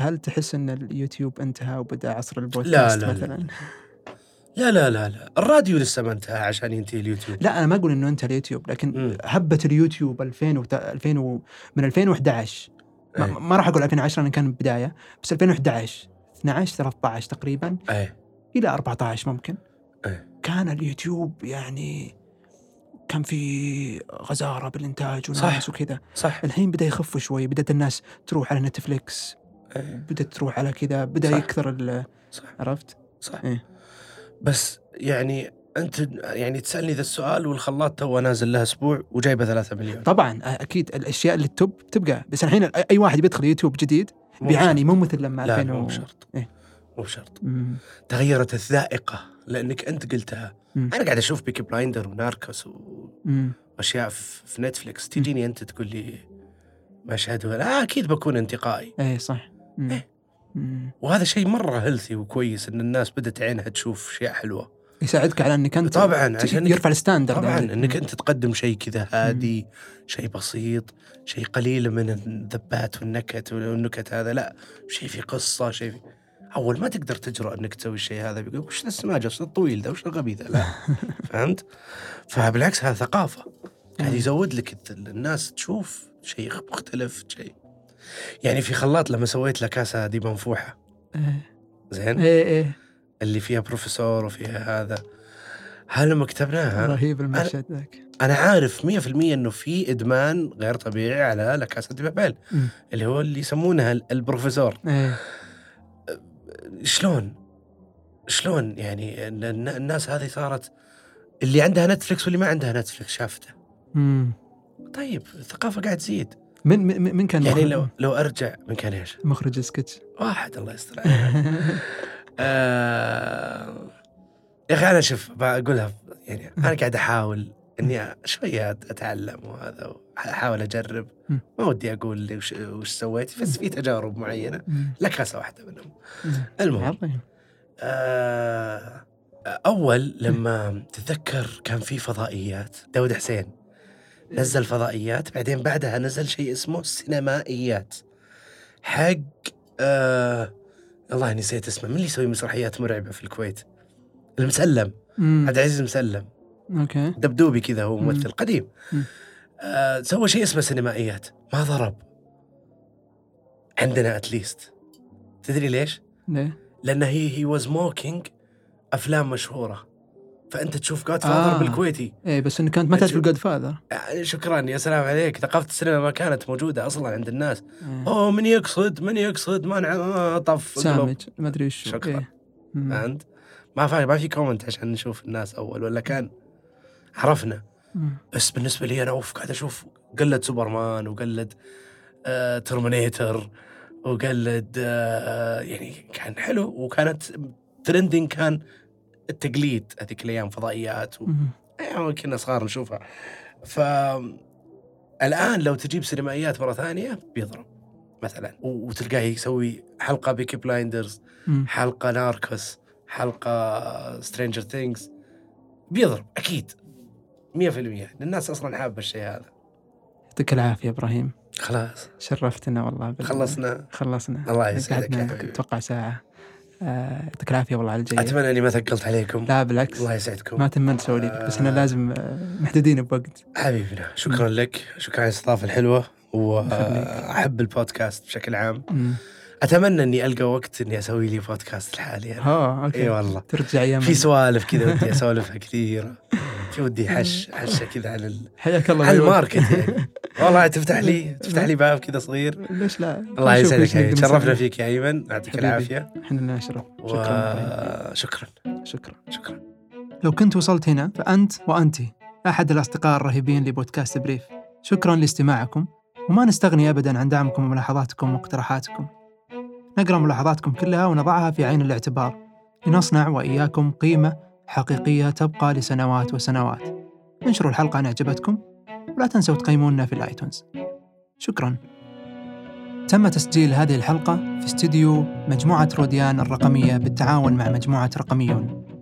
هل تحس أن اليوتيوب انتهى وبدأ عصر البودكاست مثلا؟ لا الراديو لسه ما انتهى عشان ينتهي اليوتيوب. لا أنا ما أقول إنه انتهى اليوتيوب، لكن هبة اليوتيوب 2000 من 2011 ما راح أقول 2010 أنا كان بداية، بس 2011 12 13 تقريبا إلى 14 ممكن كان اليوتيوب يعني كان في غزارة بالإنتاج والناس وكذا. الحين بدأ يخف شوي، بدأت الناس تروح على نتفليكس، بدأت تروح على كذا، بدأ يكثر. عرفت؟ صح. بس يعني أنت يعني تسألني ذا السؤال والخلاط توه نازل له أسبوع وجايبه 3 مليون. طبعاً أكيد الأشياء اللي التوب تبقى، بس الحين أي واحد بيدخل يوتيوب جديد بيعاني، مو مثل لما لا مو بشرط مو بشرط. تغيرت الذائقة لأنك أنت قلتها. أنا قاعد أشوف بيكي بلايندر وناركوس وأشياء في نتفليكس، تجيني أنت تقول لي مشهد ولا أكيد بكون انتقائي. إيه صح. وهذا شيء مرة هيلثي وكويس إن الناس بدت عينها تشوف أشياء حلوة، يساعدك على أنك أنت طبعاً عشان يرفع الستاندرد، طبعاً أنك أنت تقدم شيء كذا هادي، شيء بسيط، شيء قليل من الذبات والنكت هذا، لا شيء في قصة، شيء في... أول ما تقدر تجرؤ أنك تسوي الشيء هذا، بيقول وش السماجة، وش الطويل ده، وش الغبي ده، لا فهمت؟ فبالعكس هذا ثقافة قاعد يزود لك الناس تشوف شيء مختلف، شيء يعني في خلاط لما سويت لكاسة دي منفوحة زين اللي فيها بروفيسور وفيها هذا، هل لما كتبناها رهيب المشهد ذاك. أنا عارف 100% إنه في إدمان غير طبيعي على لكاسة دي بابيل اللي هو اللي يسمونها البروفيسور. شلون يعني الناس هذه صارت اللي عندها نتفليكس واللي ما عندها نتفليكس شافته. طيب الثقافة قاعد تزيد. من كان يعني لو أرجع من كان إيش مخرج سكتش واحد الله يستر عليه. يا أخي أنا شوف بقولها يعني أنا قاعد أحاول إني شوية أتعلم وهذا أحاول أجرب، ما ودي أقول وش سويت، بس في تجارب معينة لكاسة واحدة منهم. المهم أول لما تتذكر كان في فضائيات، داود حسين نزل فضائيات، بعدين بعدها نزل شيء اسمه سينمائيات حق الله نسيت اسمه، من اللي يسوي مسرحيات مرعبة في الكويت، المسلم، عبد العزيز مسلم، دبدوبي كذا، هو ممثل قديم. سوى شيء اسمه سينمائيات، ما ضرب عندنا أتليست. تدري ليش؟ لأن هي was mocking أفلام مشهورة، فأنت تشوف God Father بالكويتي. إيه بس إن كانت ما تعرف God Father. شكراً يا سلام عليك، ثقافة السينما ما كانت موجودة أصلاً عند الناس. أوه من يقصد ما طف سامج ما أدري إيش. شكراً. أنت ما في كومنت عشان نشوف الناس أول ولا كان عرفنا. بس بالنسبة لي أنا قاعد أشوف قلد سوبرمان وقلد ترمينيتر وقلد يعني كان حلو وكانت ترندين، كان التقليد هذيك الأيام فضائيات يعني كنا صغار نشوفها. فالآن لو تجيب سينمائيات مرة ثانية بيضرب مثلا، وتلقاه يسوي حلقة بيكي بلايندرز، حلقة ناركوس، حلقة سترينجر ثينجز، بيضرب أكيد 100%. الناس أصلا حابة الشيء هذا. يعطيك العافية إبراهيم، خلاص شرفتنا والله. خلصنا الله يسعدك. أتوقع ساعة. يعطيك العافية والله على الجيد. أتمنى أني ما ثقلت عليكم. لا بالعكس الله يسعدكم، ما تمنت سواليك بس أنا لازم محددين بوقت. حبيبنا شكرا لك، شكرا على الاستضافة الحلوة، وأحب البودكاست بشكل عام. أتمنى أني ألقى وقت أني أسوي لي بودكاست الحالي يعني. أوكي والله ترجع يا من. في سوالف كذا ودي أسولفها كثيرة، في ودي حشة كذا على الماركت يعني. والله تفتح لي باب كذا صغير. ليش لا؟ الله يسعدك، شرفنا فيك يا أيمن، يعطيك العافية. احنا نشرف. شكرا شكرا شكرا شكرا. لو كنت وصلت هنا فأنت وأنتي أحد الأصدقاء الرهيبين لبودكاست بريف. شكرا لاستماعكم، وما نستغني أبدا عن دعمكم وملاحظاتكم واقتراحاتكم. نقرأ ملاحظاتكم كلها ونضعها في عين الاعتبار لنصنع وإياكم قيمة حقيقية تبقى لسنوات وسنوات. انشروا الحلقة إن أعجبتكم، ولا تنسوا تقيمونا في الآيتونز. شكراً. تم تسجيل هذه الحلقة في استديو مجموعة روديان الرقمية بالتعاون مع مجموعة رقميون.